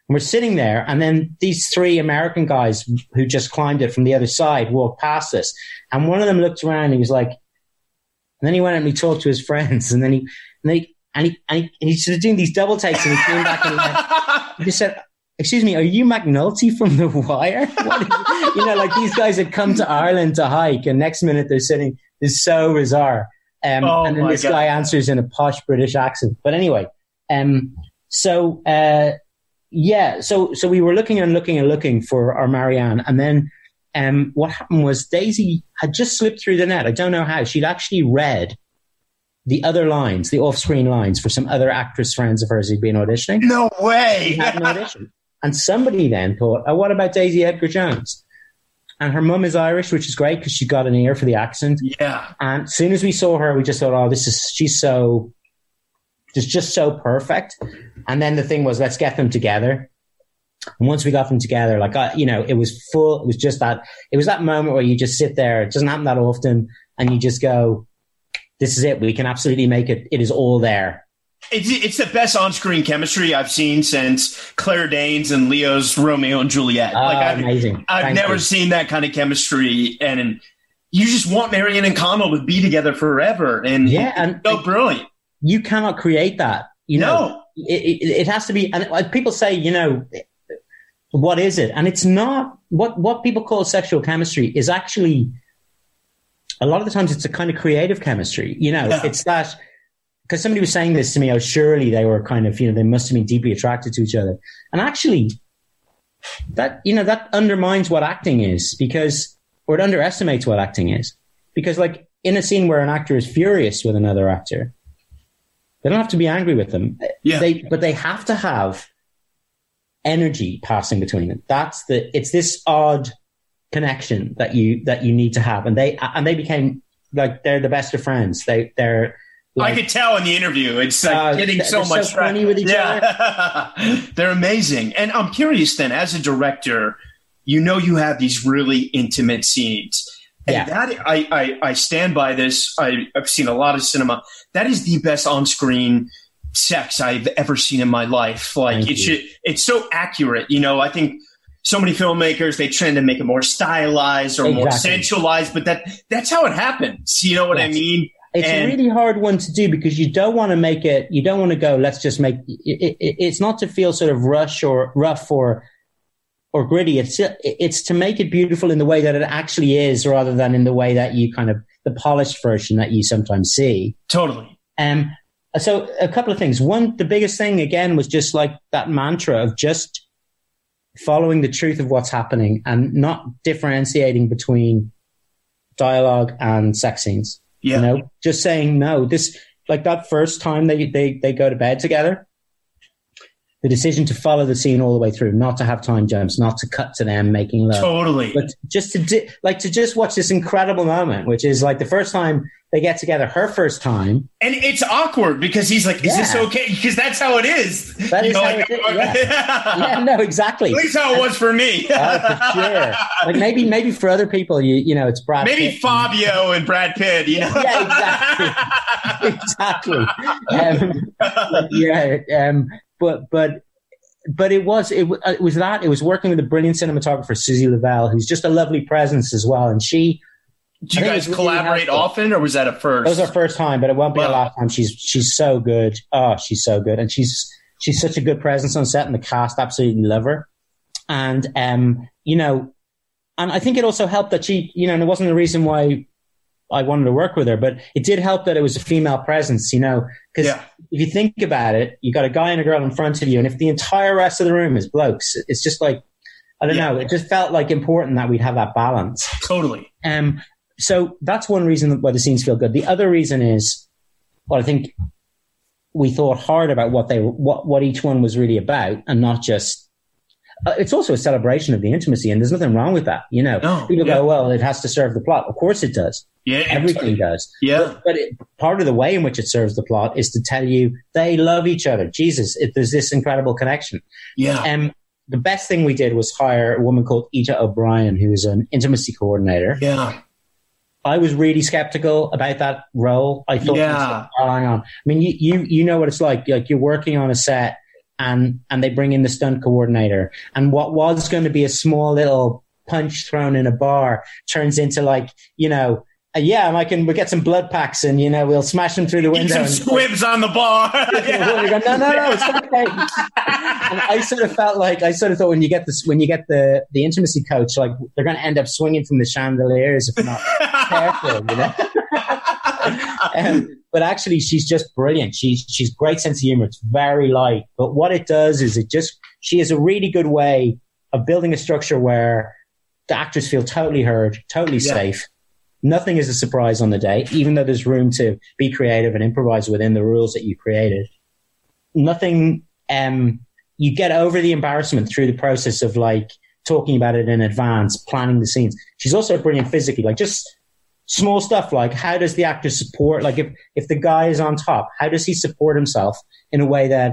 And we're sitting there, and then these three American guys who just climbed it from the other side walked past us. And one of them looked around, and he was like, and then he went and he talked to his friends, and then he, and then he, and he, and he, and he started doing these double takes, and he came back and he, went, he just said, excuse me, are you McNulty from The Wire? What you, you know, like these guys had come to Ireland to hike, and next minute they're sitting. It's so bizarre. Um, oh and then this God. guy answers in a posh British accent. But anyway, um, so uh, yeah, so so we were looking and looking and looking for our Marianne, and then um, what happened was Daisy had just slipped through the net. I don't know how. She'd actually read the other lines, the off-screen lines, for some other actress friends of hers who'd been auditioning. No way. She had an audition. And somebody then thought, oh, what about Daisy Edgar-Jones? And her mum is Irish, which is great because she got an ear for the accent. Yeah. And as soon as we saw her, we just thought, oh, this is, she's so, she's just so perfect. And then the thing was, let's get them together. And once we got them together, like, I, you know, it was full, it was just that, it was that moment where you just sit there, it doesn't happen that often, and you just go, this is it, we can absolutely make it, it is all there. It's, it's the best on-screen chemistry I've seen since Claire Danes and Leo's Romeo and Juliet. Oh, like I've, amazing. I've Thank never you. seen that kind of chemistry. And, and you just want Marianne and Connell to be together forever. And yeah, and so it, brilliant. You cannot create that. You no. know, it, it, it has to be. And people say, you know, what is it? And it's not what what people call sexual chemistry is actually a lot of the times it's a kind of creative chemistry. You know, yeah. It's that because somebody was saying this to me. Oh, surely they were kind of, you know, they must have been deeply attracted to each other. And actually, that you know that undermines what acting is, because or it underestimates what acting is, because like in a scene where an actor is furious with another actor, they don't have to be angry with them. Yeah. They but they have to have energy passing between them. That's the it's this odd connection that you that you need to have, and they and they became like they're the best of friends. They they're. Like, I could tell in the interview. It's like uh, getting so much so funny with each yeah. other. They're amazing. And I'm curious then, as a director, you know, you have these really intimate scenes, and yeah. that I, I I stand by this. I, I've seen a lot of cinema. That is the best on-screen sex I've ever seen in my life. Like Thank it should, it's so accurate. You know, I think so many filmmakers, they tend to make it more stylized or exactly. more sensualized, but that that's how it happens. You know what yes. I mean? It's and, a really hard one to do, because you don't want to make it, you don't want to go, let's just make it, it, it's not to feel sort of rush or rough or, or gritty. It's, it's to make it beautiful in the way that it actually is, rather than in the way that you kind of, the polished version that you sometimes see. Totally. Um, So a couple of things. One, the biggest thing, again, was just like that mantra of just following the truth of what's happening and not differentiating between dialogue and sex scenes. Yeah. You know, just saying, no, this, like that first time they, they, they go to bed together, the decision to follow the scene all the way through, not to have time jumps, not to cut to them making love. Totally. But just to di- like to just watch this incredible moment, which is like the first time they get together, her first time. And it's awkward because he's like, is yeah. this okay? Because that's how it is. That you is know, how like, it is. Yeah. yeah, no, exactly. At least how it and, was for me. oh, for sure. Like maybe, maybe for other people, you you know, it's Brad Maybe Pitt Fabio and, and Brad Pitt, you know? Yeah, exactly. exactly. Um, yeah, um, But but but it was it, it was that it was working with a brilliant cinematographer, Susie Lavelle, who's just a lovely presence as well. And she, do you guys collaborate really often, or was that a first? That was our first time, but it won't be wow. a last time. She's she's so good. Oh, she's so good, and she's she's such a good presence on set, and the cast absolutely love her. And um, you know, and I think it also helped that she, you know, and it wasn't the reason why I wanted to work with her, but it did help that it was a female presence, you know, because yeah. if you think about it, you got a guy and a girl in front of you. And if the entire rest of the room is blokes, it's just like, I don't yeah. know. It just felt like important that we'd have that balance. Totally. Um, so that's one reason why the scenes feel good. The other reason is, well, I think we thought hard about what they, what, what each one was really about, and not just, Uh, it's also a celebration of the intimacy, and there's nothing wrong with that. You know, no, people yeah. go, well, it has to serve the plot. Of course it does. Yeah, everything does. Yeah. But, but it, part of the way in which it serves the plot is to tell you they love each other. Jesus, it, there's this incredible connection. Yeah. Um, the best thing we did was hire a woman called Ita O'Brien, who is an intimacy coordinator. Yeah. I was really skeptical about that role. I thought, yeah. oh, hang on. I mean, you, you, you know what it's like. Like you're working on a set, And and they bring in the stunt coordinator, and what was going to be a small little punch thrown in a bar turns into like, you know, uh, yeah, I can we we'll get some blood packs, and you know we'll smash them through the window. Some and, squibs like, on the bar. yeah. go, no, no, no, it's okay. And I sort of felt like I sort of thought when you get this when you get the the intimacy coach, like they're going to end up swinging from the chandeliers if not careful, you know. um, But actually, she's just brilliant. She's she's great sense of humor. It's very light. But what it does is it just she is a really good way of building a structure where the actors feel totally heard, totally yeah. safe. Nothing is a surprise on the day, even though there's room to be creative and improvise within the rules that you created. Nothing. Um, you get over the embarrassment through the process of like talking about it in advance, planning the scenes. She's also brilliant physically, like just. Small stuff like how does the actor support, like if, if the guy is on top, how does he support himself in a way that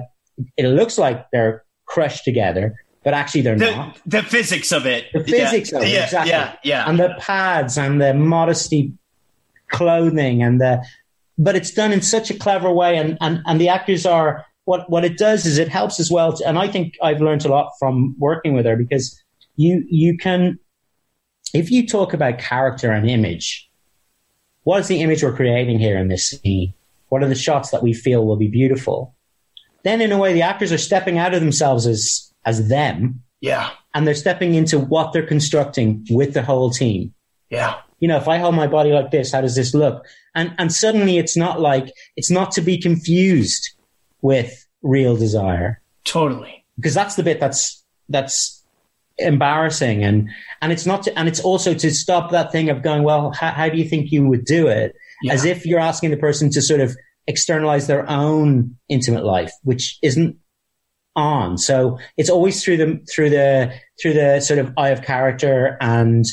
it looks like they're crushed together, but actually they're the, not. The physics of it. The physics yeah. of it, yeah. exactly. Yeah. Yeah. And the pads and the modesty clothing and the, but it's done in such a clever way, and, and, and the actors are, what, what it does is it helps as well. To, and I think I've learned a lot from working with her, because you you can, if you talk about character and image, what is the image we're creating here in this scene? What are the shots that we feel will be beautiful? Then in a way, the actors are stepping out of themselves as, as them Yeah. And they're stepping into what they're constructing with the whole team. Yeah. You know, if I hold my body like this, how does this look? And and suddenly it's not like, it's not to be confused with real desire. Totally. Because that's the bit that's, that's embarrassing. And, and it's not to, and it's also to stop that thing of going, well, how, how do you think you would do it? Yeah. As if you're asking the person to sort of externalize their own intimate life, which isn't on. So it's always through the, through the, through the sort of eye of character and,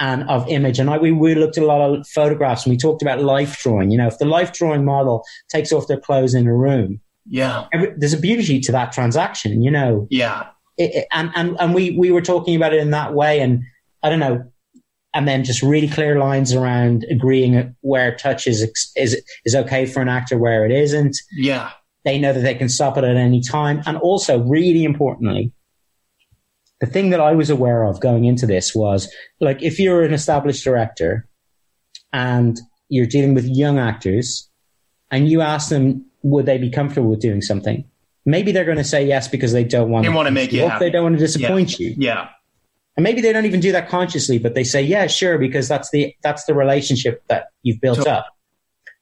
and of image. And I, we, we looked at a lot of photographs and we talked about life drawing. You know, if the life drawing model takes off their clothes in a room, yeah, every, there's a beauty to that transaction, you know? Yeah. It, it, and, and, and we, we were talking about it in that way. And I don't know. And then just really clear lines around agreeing where touch is, is, is okay for an actor, where it isn't. Yeah. They know that they can stop it at any time. And also, really importantly, the thing that I was aware of going into this was, like, if you're an established director and you're dealing with young actors and you ask them, would they be comfortable with doing something? Maybe they're going to say yes because they don't want, they to, want to make you happy. They don't want to disappoint yeah. you. Yeah. And maybe they don't even do that consciously, but they say, yeah, sure, because that's the, that's the relationship that you've built totally. Up.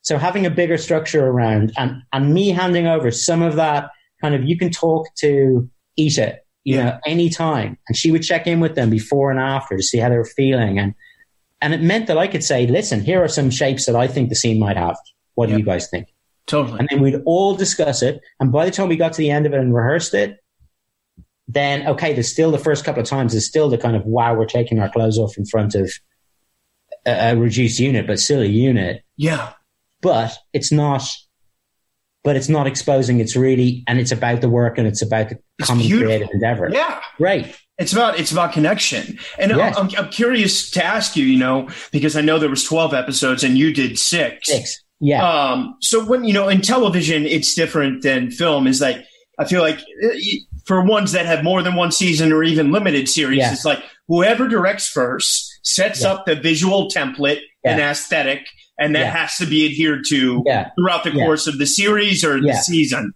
So having a bigger structure around and, and me handing over some of that kind of, you can talk to Ita, you yeah. know, anytime. And she would check in with them before and after to see how they were feeling. And, and it meant that I could say, listen, here are some shapes that I think the scene might have. What yeah. do you guys think? Totally. And then we'd all discuss it. And by the time we got to the end of it and rehearsed it, then, okay, there's still the first couple of times, there's still the kind of, wow, we're taking our clothes off in front of a, a reduced unit, but still a unit. Yeah. But it's not, but it's not exposing. It's really, and it's about the work and it's about the it's common beautiful. Creative endeavor. Yeah. Right. It's about, it's about connection. And yes. I'm, I'm curious to ask you, you know, because I know there was twelve episodes and you did six. Six. Yeah. Um, so when, you know, in television, it's different than film is like, I feel like for ones that have more than one season or even limited series, yeah. it's like whoever directs first sets yeah. up the visual template yeah. and aesthetic. And that yeah. has to be adhered to yeah. throughout the course yeah. of the series or yeah. the season.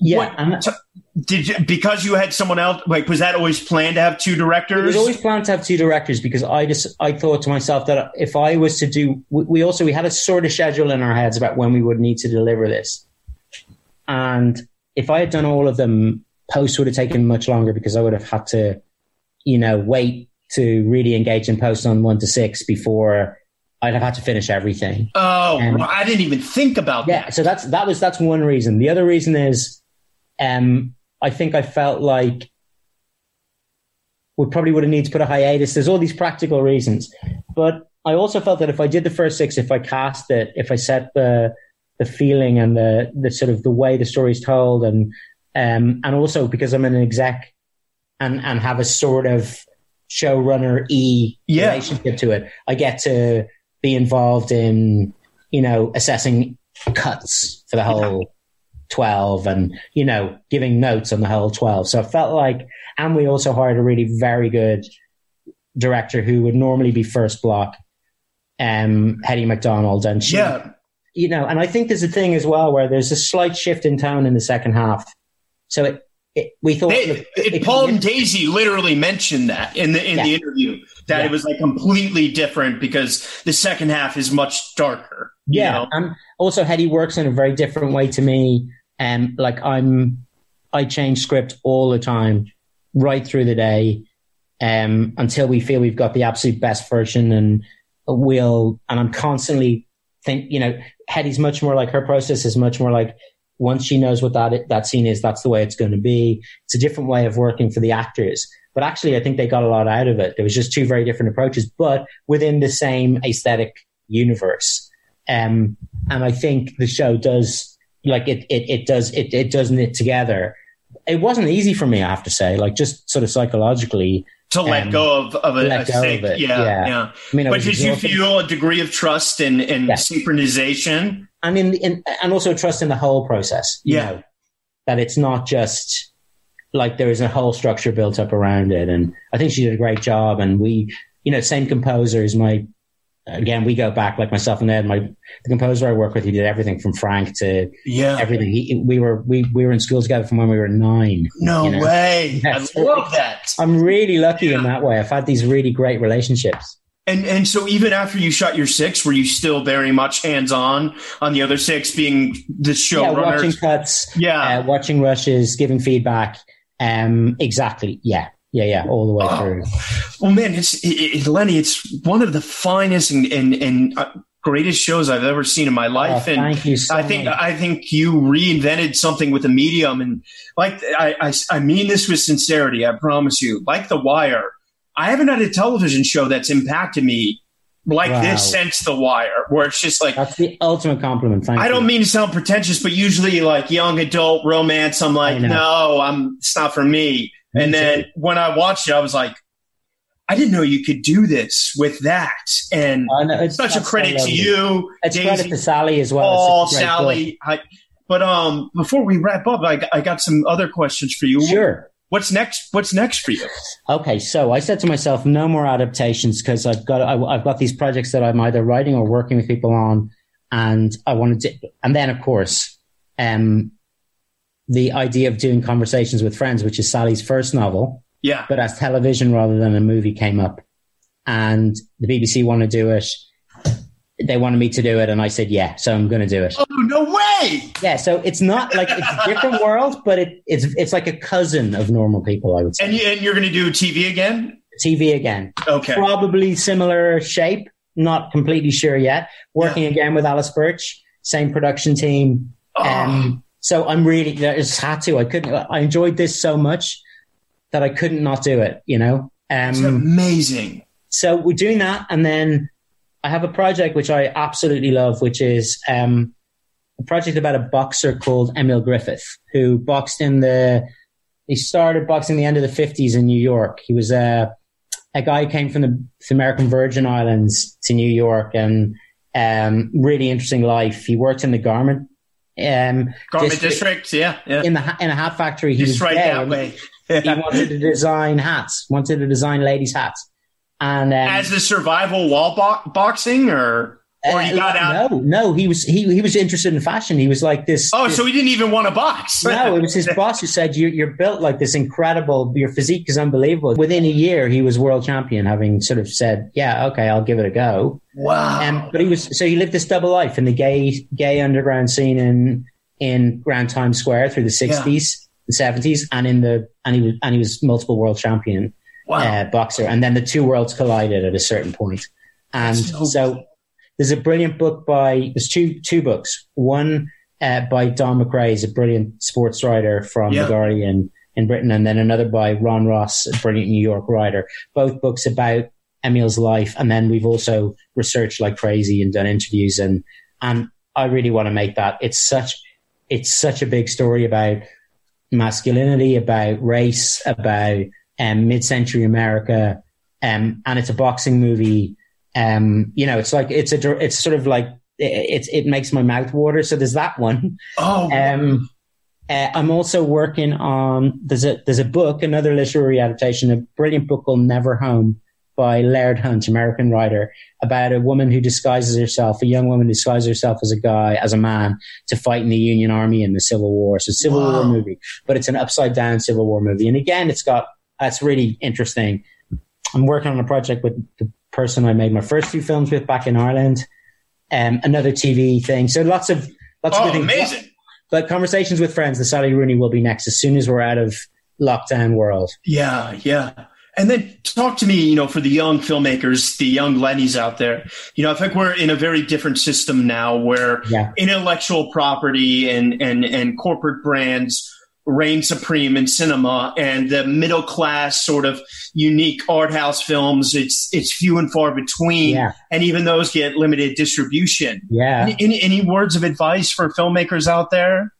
Yeah. What, so did you, because you had someone else, like, was that always planned to have two directors? It was always planned to have two directors because I just, I thought to myself that if I was to do, we, we also, we had a sort of schedule in our heads about when we would need to deliver this. And if I had done all of them, post would have taken much longer because I would have had to, you know, wait to really engage in post on one to six before I'd have had to finish everything. Oh, um, well, I didn't even think about yeah, that. Yeah, so that's that was that's one reason. The other reason is, um, I think I felt like we probably would have needed to put a hiatus. There's all these practical reasons, but I also felt that if I did the first six, if I cast it, if I set the the feeling and the the sort of the way the story's told, and um, and also because I'm an exec and and have a sort of showrunner e yeah. relationship to it, I get to be involved in, you know, assessing cuts for the whole yeah. twelve and, you know, giving notes on the whole twelve. So I felt like, and we also hired a really very good director who would normally be first block, um, Hedy McDonald. And she, yeah. you know, and I think there's a thing as well where there's a slight shift in tone in the second half. So it, it we thought they, look, it, it, Paul it, and Daisy literally mentioned that in the in yeah. the interview. That yeah. it was like completely different because the second half is much darker. Yeah. You know? And also Hedy works in a very different way to me. And um, like I'm, I change script all the time, right through the day, um, until we feel we've got the absolute best version, and we'll, and I'm constantly think, you know, Hedy's much more like, her process is much more like, once she knows what that, that scene is, that's the way it's going to be. It's a different way of working for the actors. But actually, I think they got a lot out of it. There was just two very different approaches, but within the same aesthetic universe. Um, and I think the show does, like, it, it, it does, it, it does knit together. It wasn't easy for me, I have to say, like, just sort of psychologically. To um, let go of, of, a, let go of it. Yeah. yeah. yeah. I mean, I but did you feel a degree of trust and, and yeah. synchronization? I mean, in, and also trust in the whole process. You yeah. know, that it's not just, like there is a whole structure built up around it. And I think she did a great job. And we, you know, same composer is my again, we go back, like myself and Ed, my the composer I work with, he did everything from Frank to yeah. everything. He, we were we we were in school together from when we were nine. No you know? way! That's, I love that. I'm really lucky yeah. in that way. I've had these really great relationships. And and so even after you shot your six, were you still very much hands-on on the other six, being the showrunner? Yeah, watching cuts, yeah, uh, watching rushes, giving feedback. Um, exactly, yeah. Yeah, yeah, all the way oh. through. Well, man, it's it, it, Lenny, it's one of the finest and and, and uh, greatest shows I've ever seen in my life. Oh, and thank you so I think much. I think you reinvented something with the medium, and like I, I I mean this with sincerity, I promise you. Like The Wire, I haven't had a television show that's impacted me like wow. this since The Wire, where it's just like that's the ultimate compliment. Thank I don't you. mean to sound pretentious, but usually like young adult romance, I'm like, no, I'm it's not for me. And then when I watched it, I was like, I didn't know you could do this with that. And oh, no, it's such a credit so to you. It's Daisy, credit to Sally as well. Paul, Sally. I, but um, before we wrap up, I, I got some other questions for you. Sure. What's next? What's next for you? Okay, so I said to myself, no more adaptations, because I've got I, I've got these projects that I'm either writing or working with people on, and I wanted to. And then, of course, um. the idea of doing Conversations with Friends, which is Sally's first novel, yeah, but as television rather than a movie, came up, and the B B C want to do it. They wanted me to do it, and I said, yeah, so I'm going to do it. Oh, no way! Yeah, so it's not like, it's a different world, but it, it's it's like a cousin of Normal People, I would say. And, you, and you're going to do T V again? T V again. Okay. Probably similar shape, not completely sure yet. Working yeah. again with Alice Birch, same production team. Oh. Um, So I'm really, I just had to, I couldn't, I enjoyed this so much that I couldn't not do it, you know? Um, it's amazing. So we're doing that. And then I have a project which I absolutely love, which is um, a project about a boxer called Emil Griffith, who boxed in the, he started boxing the end of the fifties in New York. He was a, a guy who came from the, the American Virgin Islands to New York, and um, really interesting life. He worked in the garment Um, Garment district, district yeah, yeah. In the in a hat factory, he Just was right there. That way. He wanted to design hats, wanted to design ladies' hats, and um, as the survival wall bo- boxing, or or he uh, got out. No, no, he was he he was interested in fashion. He was like this. Oh, this, so he didn't even want to box. No, it was his boss who said, you, "You're built like this, incredible. Your physique is unbelievable." Within a year, he was world champion, having sort of said, "Yeah, okay, I'll give it a go." Wow! Um, but he was so he lived this double life in the gay gay underground scene in in around Times Square through the sixties, yeah. the seventies, and in the and he was and he was multiple world champion wow. uh, boxer. And then the two worlds collided at a certain point. And so, so there's a brilliant book by there's two two books. One uh, by Don McRae, a brilliant sports writer from yeah. The Guardian in Britain, and then another by Ron Ross, a brilliant New York writer. Both books about Emil's life, and then we've also researched like crazy and done interviews, and and I really want to make that. It's such it's such a big story about masculinity, about race, about um, mid-century America, um, and it's a boxing movie. Um, you know, it's like it's a it's sort of like it, it, it makes my mouth water. So there's that one. Oh. Um, uh, I'm also working on there's a there's a book, another literary adaptation, a brilliant book called Never Home, by Laird Hunt, American writer, about a woman who disguises herself, a young woman who disguises herself as a guy, as a man, to fight in the Union Army in the Civil War. So Civil wow. War movie, but it's an upside down Civil War movie. And again, it's got, that's really interesting. I'm working on a project with the person I made my first few films with back in Ireland, um, another T V thing. So lots of, lots oh, of good amazing. things. But Conversations with Friends, the Sally Rooney, will be next as soon as we're out of lockdown world. Yeah, yeah. And then talk to me, you know, for the young filmmakers, the young Lennies out there, you know, I think we're in a very different system now where yeah. intellectual property and, and, and corporate brands reign supreme in cinema, and the middle class sort of unique art house films, it's it's few and far between. Yeah. And even those get limited distribution. Yeah. Any, any, any words of advice for filmmakers out there?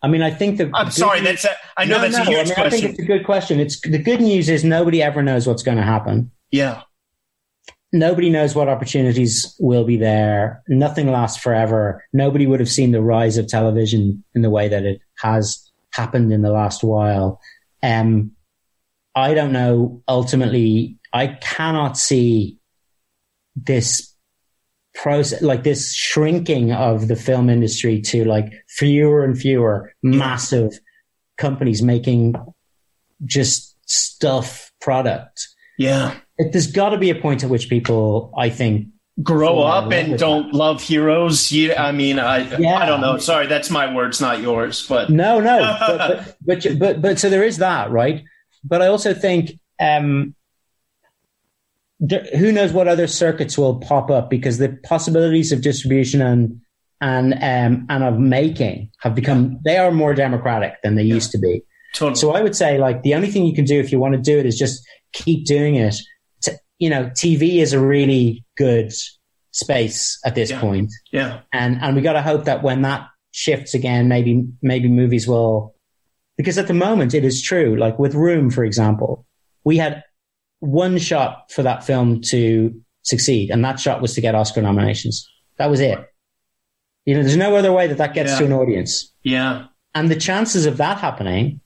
I mean, I think the. I'm good sorry. News, that's. A, I know no, that's no, a huge I mean, question. I think it's a good question. It's the good news is nobody ever knows what's going to happen. Yeah. Nobody knows what opportunities will be there. Nothing lasts forever. Nobody would have seen the rise of television in the way that it has happened in the last while. Um, I don't know. Ultimately, I cannot see this process, like this shrinking of the film industry to like fewer and fewer massive companies making just stuff product. Yeah. It, there's got to be a point at which people, I think, grow up and don't love heroes. Yeah, I mean, I yeah. I don't know. Sorry, that's my words, not yours. But no, no. but, but, but but but so there is that, right? But I also think, um, there, who knows what other circuits will pop up, because the possibilities of distribution and and um, and of making have become yeah. they are more democratic than they yeah. used to be. Totally. So I would say, like, the only thing you can do if you want to do it is just keep doing it. You know, T V is a really good space at this yeah. point. Yeah. And and we got to hope that when that shifts again, maybe maybe movies will, because at the moment it is true. Like with Room, for example, we had one shot for that film to succeed, and that shot was to get Oscar nominations. That was it. You know, there's no other way that that gets yeah. to an audience. Yeah. And the chances of that happening,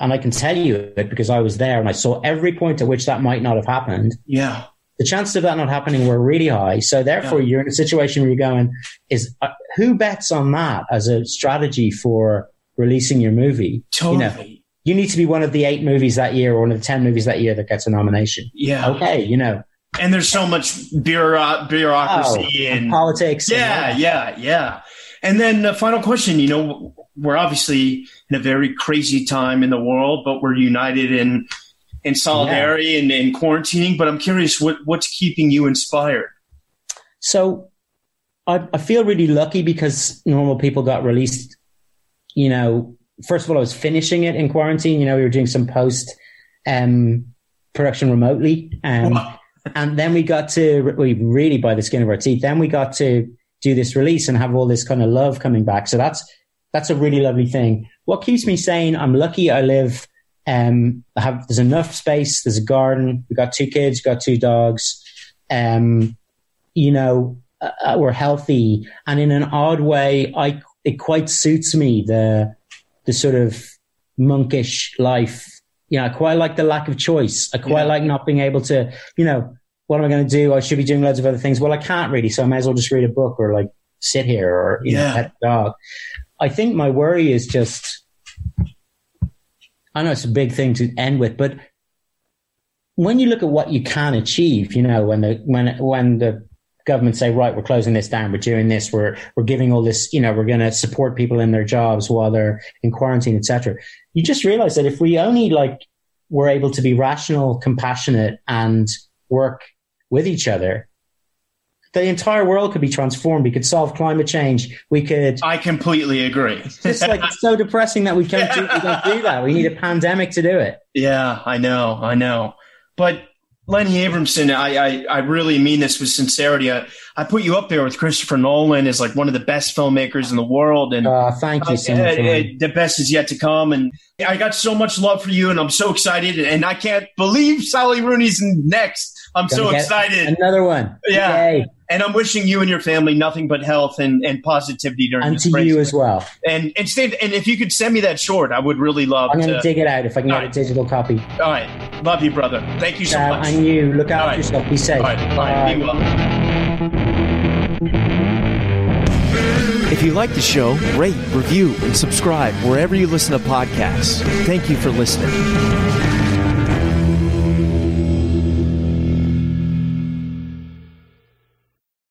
and I can tell you it because I was there and I saw every point at which that might not have happened. Yeah. The chances of that not happening were really high. So therefore yeah. you're in a situation where you're going, is uh, who bets on that as a strategy for releasing your movie? Totally. You know, you need to be one of the eight movies that year or one of the ten movies that year that gets a nomination. Yeah. Okay. You know, and there's so much bureauc- bureaucracy oh, and, and politics. Yeah. And yeah. Yeah. And then the final question, you know, we're obviously in a very crazy time in the world, but we're united in in solidarity yeah. and, and quarantining. But I'm curious, what, what's keeping you inspired? So I, I feel really lucky because Normal People got released. You know, first of all, I was finishing it in quarantine. You know, we were doing some post um, production remotely. Um, and then we got to, we really by the skin of our teeth, then we got to do this release and have all this kind of love coming back. So that's, that's a really lovely thing. What keeps me sane? I'm lucky. I live, um, I have, there's enough space. There's a garden. We've got two kids, got two dogs. Um, you know, uh, we're healthy, and in an odd way, I, it quite suits me, the, the sort of monkish life. You know, I quite like the lack of choice. I quite yeah. like not being able to, you know, what am I going to do? I should be doing loads of other things. Well, I can't really, so I may as well just read a book or like sit here or, you yeah. know, pet a dog. I think my worry is just, I know it's a big thing to end with, but when you look at what you can achieve, you know, when the, when, when the government say, right, we're closing this down, we're doing this, we're, we're giving all this, you know, we're going to support people in their jobs while they're in quarantine, et cetera. You just realize that if we only like were able to be rational, compassionate, and work with each other, the entire world could be transformed. We could solve climate change. We could. I completely agree. It's like it's so depressing that we can't do, we can't do that. We need a pandemic to do it. Yeah, I know, I know. But Lenny Abrahamson, I, I, I really mean this with sincerity. I, I put you up there with Christopher Nolan as like one of the best filmmakers in the world, and uh, thank you so much. Uh, the best is yet to come, and I got so much love for you, and I'm so excited, and I can't believe Sally Rooney's next. I'm Gonna so excited. Another one. Yeah. Yay. And I'm wishing you and your family nothing but health and, and positivity during and this break. And to you as well. And and, Stan, and if you could send me that short, I would really love I'm gonna to. I'm going to dig it out if I can get right. a digital copy. All right. Love you, brother. Thank you so uh, much. And you. Look out for right. yourself. Be safe. All right. All right. Be well. If you like the show, rate, review, and subscribe wherever you listen to podcasts. Thank you for listening.